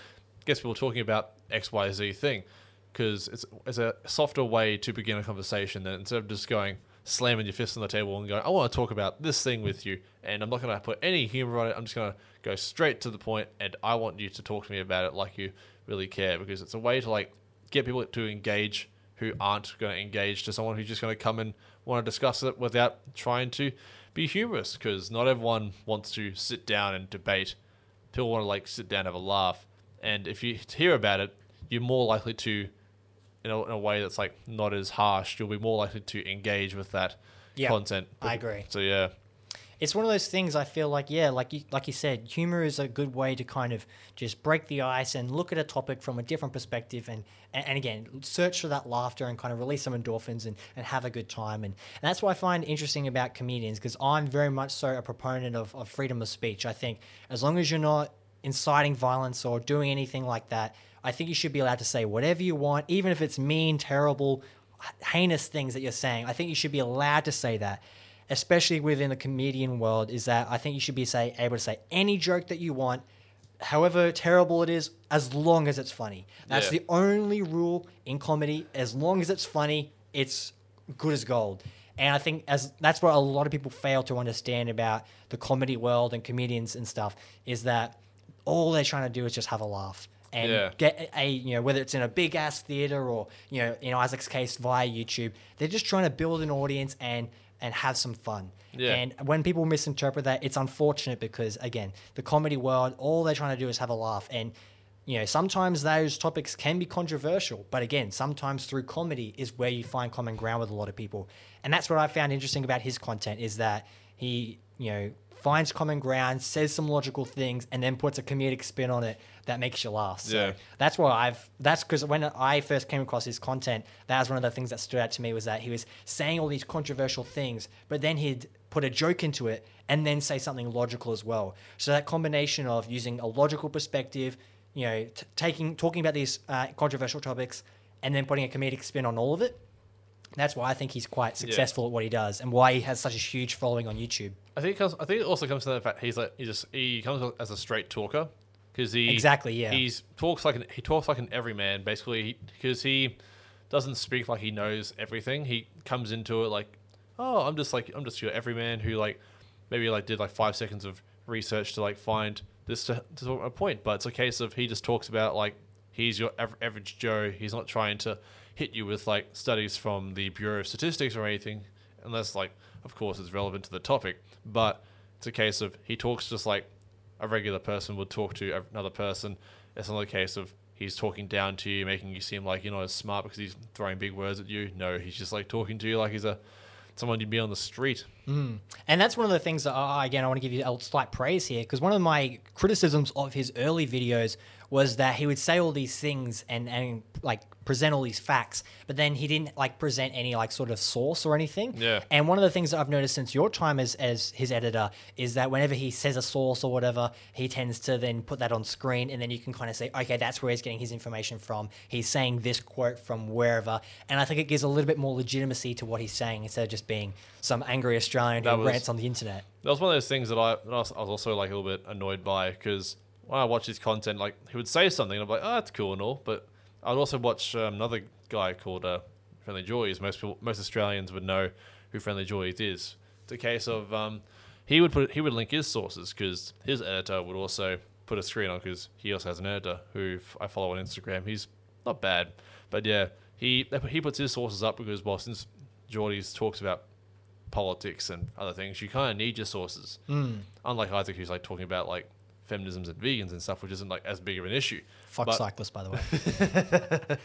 gets people talking about X, Y, Z thing, because it's it's a softer way to begin a conversation than instead of just going slamming your fist on the table and going, I want to talk about this thing with you, and I'm not going to put any humor on it. I'm just going to go straight to the point, and I want you to talk to me about it like you really care, because it's a way to, like, get people to engage who aren't going to engage, to someone who's just going to come and want to discuss it without trying to be humorous, because not everyone wants to sit down and debate. People want to, like, sit down and have a laugh. And if you hear about it, you're more likely to, in a, in a way that's, like, not as harsh, you'll be more likely to engage with that yep, content. But, I agree. So, yeah. It's one of those things I feel like, yeah, like you, like you said, humor is a good way to kind of just break the ice and look at a topic from a different perspective, and, and, and again, search for that laughter and kind of release some endorphins and, and have a good time. And, and that's what I find interesting about comedians, because I'm very much so a proponent of, of freedom of speech. I think as long as you're not inciting violence or doing anything like that, I think you should be allowed to say whatever you want, even if it's mean, terrible, heinous things that you're saying. I think you should be allowed to say that. Especially within the comedian world, is that I think you should be say, able to say any joke that you want, however terrible it is, as long as it's funny. That's yeah. the only rule in comedy. As long as it's funny, it's good as gold. And I think as that's what a lot of people fail to understand about the comedy world and comedians and stuff, is that all they're trying to do is just have a laugh. And yeah. get a, you know, whether it's in a big ass theater or, you know, in Isaac's case via YouTube, they're just trying to build an audience and and have some fun. Yeah. And when people misinterpret that, it's unfortunate, because again, the comedy world, all they're trying to do is have a laugh. And, you know, sometimes those topics can be controversial, but again, sometimes through comedy is where you find common ground with a lot of people. And that's what I found interesting about his content, is that he, you know, finds common ground, says some logical things, and then puts a comedic spin on it that makes you laugh. So yeah. that's why I've, that's because when I first came across his content, that was one of the things that stood out to me, was that he was saying all these controversial things, but then he'd put a joke into it and then say something logical as well. So that combination of using a logical perspective, you know, t- taking, talking about these uh, controversial topics and then putting a comedic spin on all of it. That's why I think he's quite successful yeah. at what he does, and why he has such a huge following on YouTube. I think it comes, I think it also comes to the fact he's like he just he comes as a straight talker, because he exactly yeah he's talks like an he talks like an everyman basically, because he, he doesn't speak like he knows everything. He comes into it like, oh, I'm just like I'm just your everyman who like maybe like did like five seconds of research to like find this to, to a point, but it's a case of he just talks about like he's your average Joe. He's not trying to hit you with like studies from the Bureau of Statistics or anything, unless like of course it's relevant to the topic. But it's a case of he talks just like a regular person would talk to another person. It's another case of he's talking down to you, making you seem like you're not as smart because he's throwing big words at you. No, he's just like talking to you like he's a someone you'd be on the street. Mm. And that's one of the things that, uh, again, I want to give you a slight praise here, because one of my criticisms of his early videos was that he would say all these things and, and like present all these facts, but then he didn't like present any like sort of source or anything. Yeah. And one of the things that I've noticed since your time as as his editor is that whenever he says a source or whatever, he tends to then put that on screen, and then you can kind of say, okay, that's where he's getting his information from. He's saying this quote from wherever. And I think it gives a little bit more legitimacy to what he's saying instead of just being some angry Australian that who was, rants on the internet. That was one of those things that I, that I was also like a little bit annoyed by, because when I watch his content, like he would say something and I'm like, oh, that's cool and all, but I'd also watch um, another guy called uh, Friendly Jordies. Most people, most Australians would know who Friendly Jordies is. It's a case of um, he would put he would link his sources, because his editor would also put a screen on, because he also has an editor who I follow on Instagram. He's not bad, but yeah, he he puts his sources up, because well, since Jordies talks about politics and other things, you kind of need your sources. Mm. Unlike Isaac, who's like talking about like feminisms and vegans and stuff, which isn't like as big of an issue. Fuck but cyclists, by the way.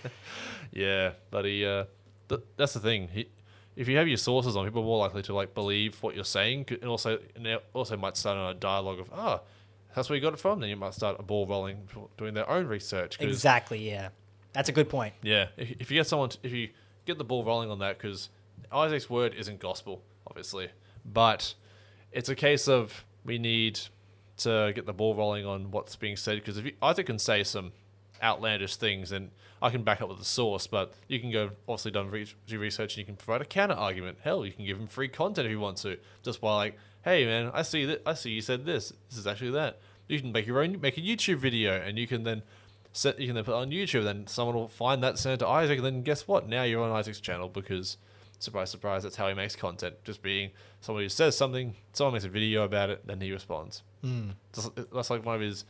Yeah, but he, uh, th- that's the thing. He, if you have your sources on, people are more likely to like believe what you're saying, and also and it also might start on a dialogue of, ah, oh, that's where you got it from. Then you might start a ball rolling, doing their own research. Exactly. Yeah, that's a good point. Yeah, if, if you get someone, to, if you get the ball rolling on that, because Isaac's word isn't gospel, obviously, but it's a case of we need to get the ball rolling on what's being said, because if you, Isaac can say some outlandish things, and I can back up with the source, but you can go obviously done re- do research, and you can provide a counter argument. Hell, you can give him free content if you want to, just by like, hey man, I see that, I see you said this. This is actually that. You can make your own, make a YouTube video, and you can then set, you can then put it on YouTube. And then someone will find that, send it to Isaac, and then guess what? Now you're on Isaac's channel, because surprise, surprise, that's how he makes content. Just being someone who says something, someone makes a video about it, then he responds. Mm. That's like one of his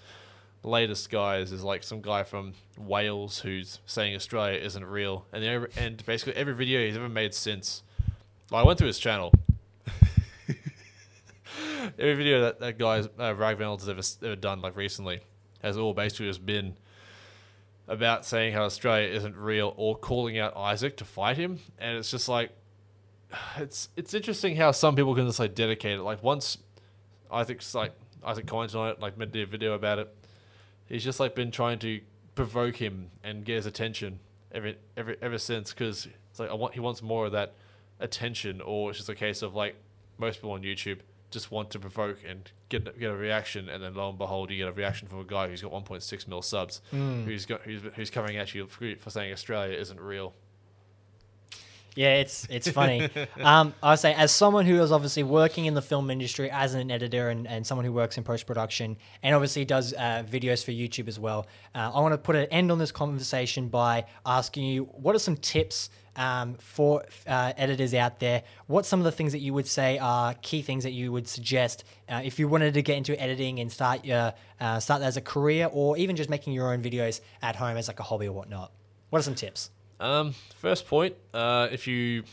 latest guys is like some guy from Wales who's saying Australia isn't real, and every, and basically every video he's ever made since, like I went through his channel. Every video that that guy's uh, Ragvanald's ever ever done like recently has all basically just been about saying how Australia isn't real or calling out Isaac to fight him, and it's just like it's it's interesting how some people can just like dedicate it. Like once Isaac's like. Isaac commented on it, like made a video about it. He's just like been trying to provoke him and get his attention every, every, ever since, because it's like I want he wants more of that attention, or it's just a case of like most people on YouTube just want to provoke and get get a reaction, and then lo and behold, you get a reaction from a guy who's got one point six mil subs, mm. who's got who's, who's coming at you for, for saying Australia isn't real. Yeah, it's it's funny. um, I would say, as someone who is obviously working in the film industry as an editor and, and someone who works in post-production and obviously does uh, videos for YouTube as well, uh, I want to put an end on this conversation by asking you, what are some tips um, for uh, editors out there? What's some of the things that you would say are key things that you would suggest uh, if you wanted to get into editing and start, your, uh, start that as a career, or even just making your own videos at home as like a hobby or whatnot? What are some tips? Um, first point, uh, if you,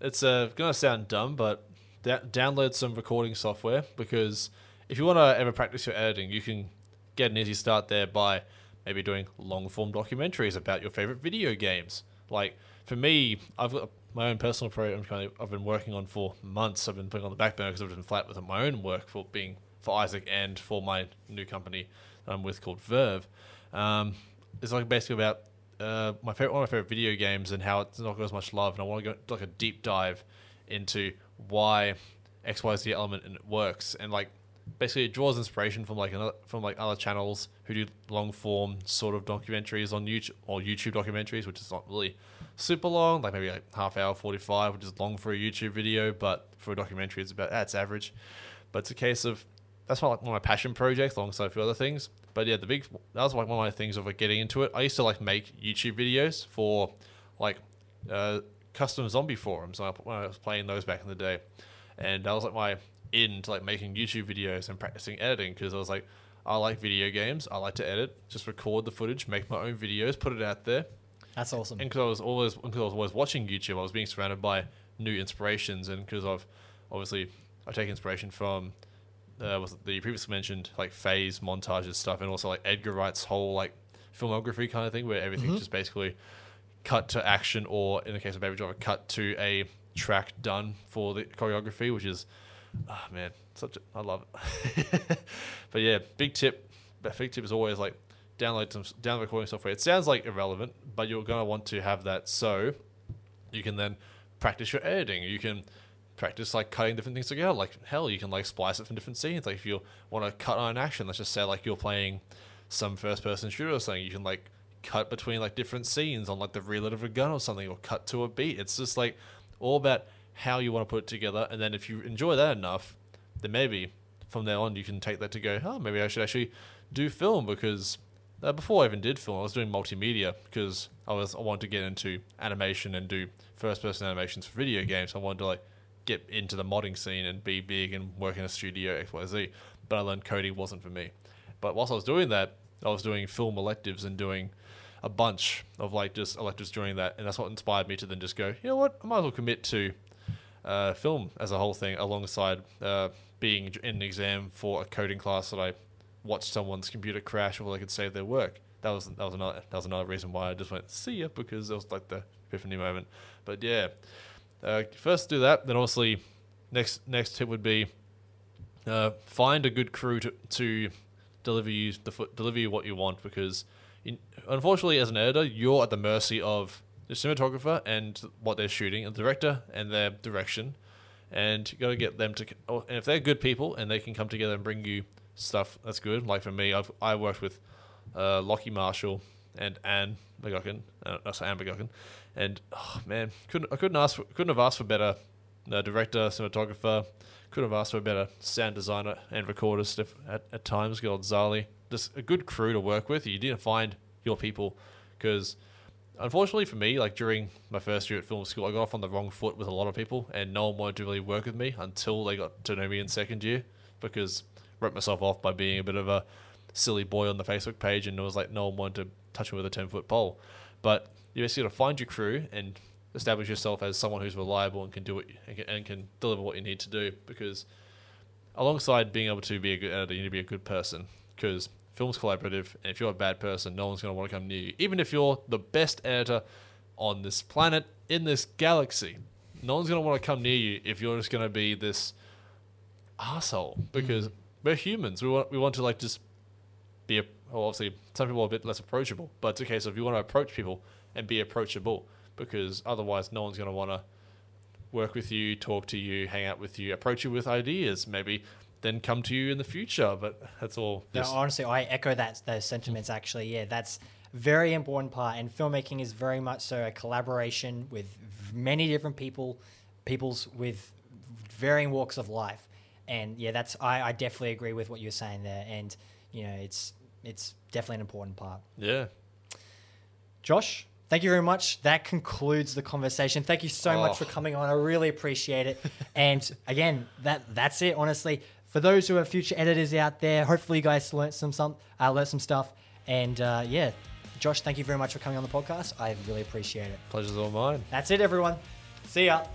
it's uh, going to sound dumb, but da- download some recording software, because if you want to ever practice your editing, you can get an easy start there by maybe doing long form documentaries about your favorite video games. Like for me, I've got my own personal program kind of, I've been working on for months. I've been putting on the back burner because I've been flat with my own work for being, for Isaac and for my new company that I'm with called Verve. Um, it's like basically about Uh, my favorite, one of my favorite video games and how it's not got as much love, and I want to go like a deep dive into why X Y Z element and it works, and like basically it draws inspiration from like another, from like other channels who do long form sort of documentaries on YouTube, or YouTube documentaries, which is not really super long, like maybe like half hour, forty-five, which is long for a YouTube video, but for a documentary it's about that's ah, average. But it's a case of that's one of my passion projects alongside a few other things. But yeah, the big that was like one of my things of like getting into it. I used to like make YouTube videos for like uh, custom zombie forums when I was playing those back in the day, and that was like my in to like making YouTube videos and practicing editing, because I was like, I like video games, I like to edit, just record the footage, make my own videos, put it out there. That's awesome. And because I was always because I was always watching YouTube, I was being surrounded by new inspirations, and because I've obviously I take inspiration from. Uh, was the previously mentioned like FaZe montages stuff, and also like Edgar Wright's whole like filmography kind of thing, where everything's mm-hmm. just basically cut to action, or in the case of Baby Driver, cut to a track done for the choreography, which is, oh man, such a, I love it. But yeah, big tip. Big tip is always like download some download recording software. It sounds like irrelevant, but you're gonna want to have that so you can then practice your editing. You can practice like cutting different things together. Like hell, you can like splice it from different scenes. Like if you want to cut on an action, let's just say like you're playing some first person shooter or something, you can like cut between like different scenes on like the reload of a gun or something, or cut to a beat. It's just like all about how you want to put it together. And then if you enjoy that enough, then maybe from there on you can take that to go, oh, maybe I should actually do film, because uh, before I even did film, I was doing multimedia because I was I wanted to get into animation and do first person animations for video games. I wanted to like get into the modding scene and be big and work in a studio X Y Z, but I learned coding wasn't for me. But whilst I was doing that, I was doing film electives and doing a bunch of like just electives during that, and that's what inspired me to then just go, you know what, I might as well commit to uh, film as a whole thing alongside uh, being in an exam for a coding class that I watched someone's computer crash or they could save their work. That was that was another that was another reason why I just went see ya, because it was like the epiphany moment. But yeah, uh, first do that. Then obviously next next tip would be uh, find a good crew to to deliver you the deliver you what you want, because in, unfortunately as an editor you're at the mercy of the cinematographer and what they're shooting, and the director and their direction, and you got to get them to, and if they're good people and they can come together and bring you stuff that's good. Like for me, I've I worked with uh, Lockie Marshall and Anne McGuckin, uh, that's Anne McGuckin, and oh man, couldn't I couldn't ask for, couldn't have asked for better uh, director, cinematographer. Could have asked for a better sound designer and recordist at, at times, good old Zali. Just a good crew to work with. You didn't find your people, because unfortunately for me, like during my first year at film school, I got off on the wrong foot with a lot of people, and no one wanted to really work with me until they got to know me in second year, because I ripped myself off by being a bit of a silly boy on the Facebook page, and it was like no one wanted to touch me with a ten-foot pole. But you basically got to find your crew and establish yourself as someone who's reliable and can do it and can deliver what you need to do, because alongside being able to be a good editor, you need to be a good person, because film's collaborative, and if you're a bad person, no one's going to want to come near you. Even if you're the best editor on this planet, in this galaxy, no one's going to want to come near you if you're just going to be this asshole, because mm. we're humans. We want, we want to like just be, a, well, obviously some people are a bit less approachable, but it's a case of you want to approach people and be approachable, because otherwise no one's going to want to work with you, talk to you, hang out with you, approach you with ideas, maybe then come to you in the future. But that's all. No, honestly, I echo that those sentiments, actually. Yeah, that's a very important part. And filmmaking is very much so a collaboration with many different people, peoples with varying walks of life. And yeah, that's I, I definitely agree with what you're saying there. And, you know, it's it's definitely an important part. Yeah. Josh? Thank you very much. That concludes the conversation. Thank you so oh. much for coming on. I really appreciate it. And again, that that's it, honestly. For those who are future editors out there, hopefully you guys learned some, some, uh, learned some stuff. And uh, yeah, Josh, thank you very much for coming on the podcast. I really appreciate it. Pleasure's all mine. That's it, everyone. See ya.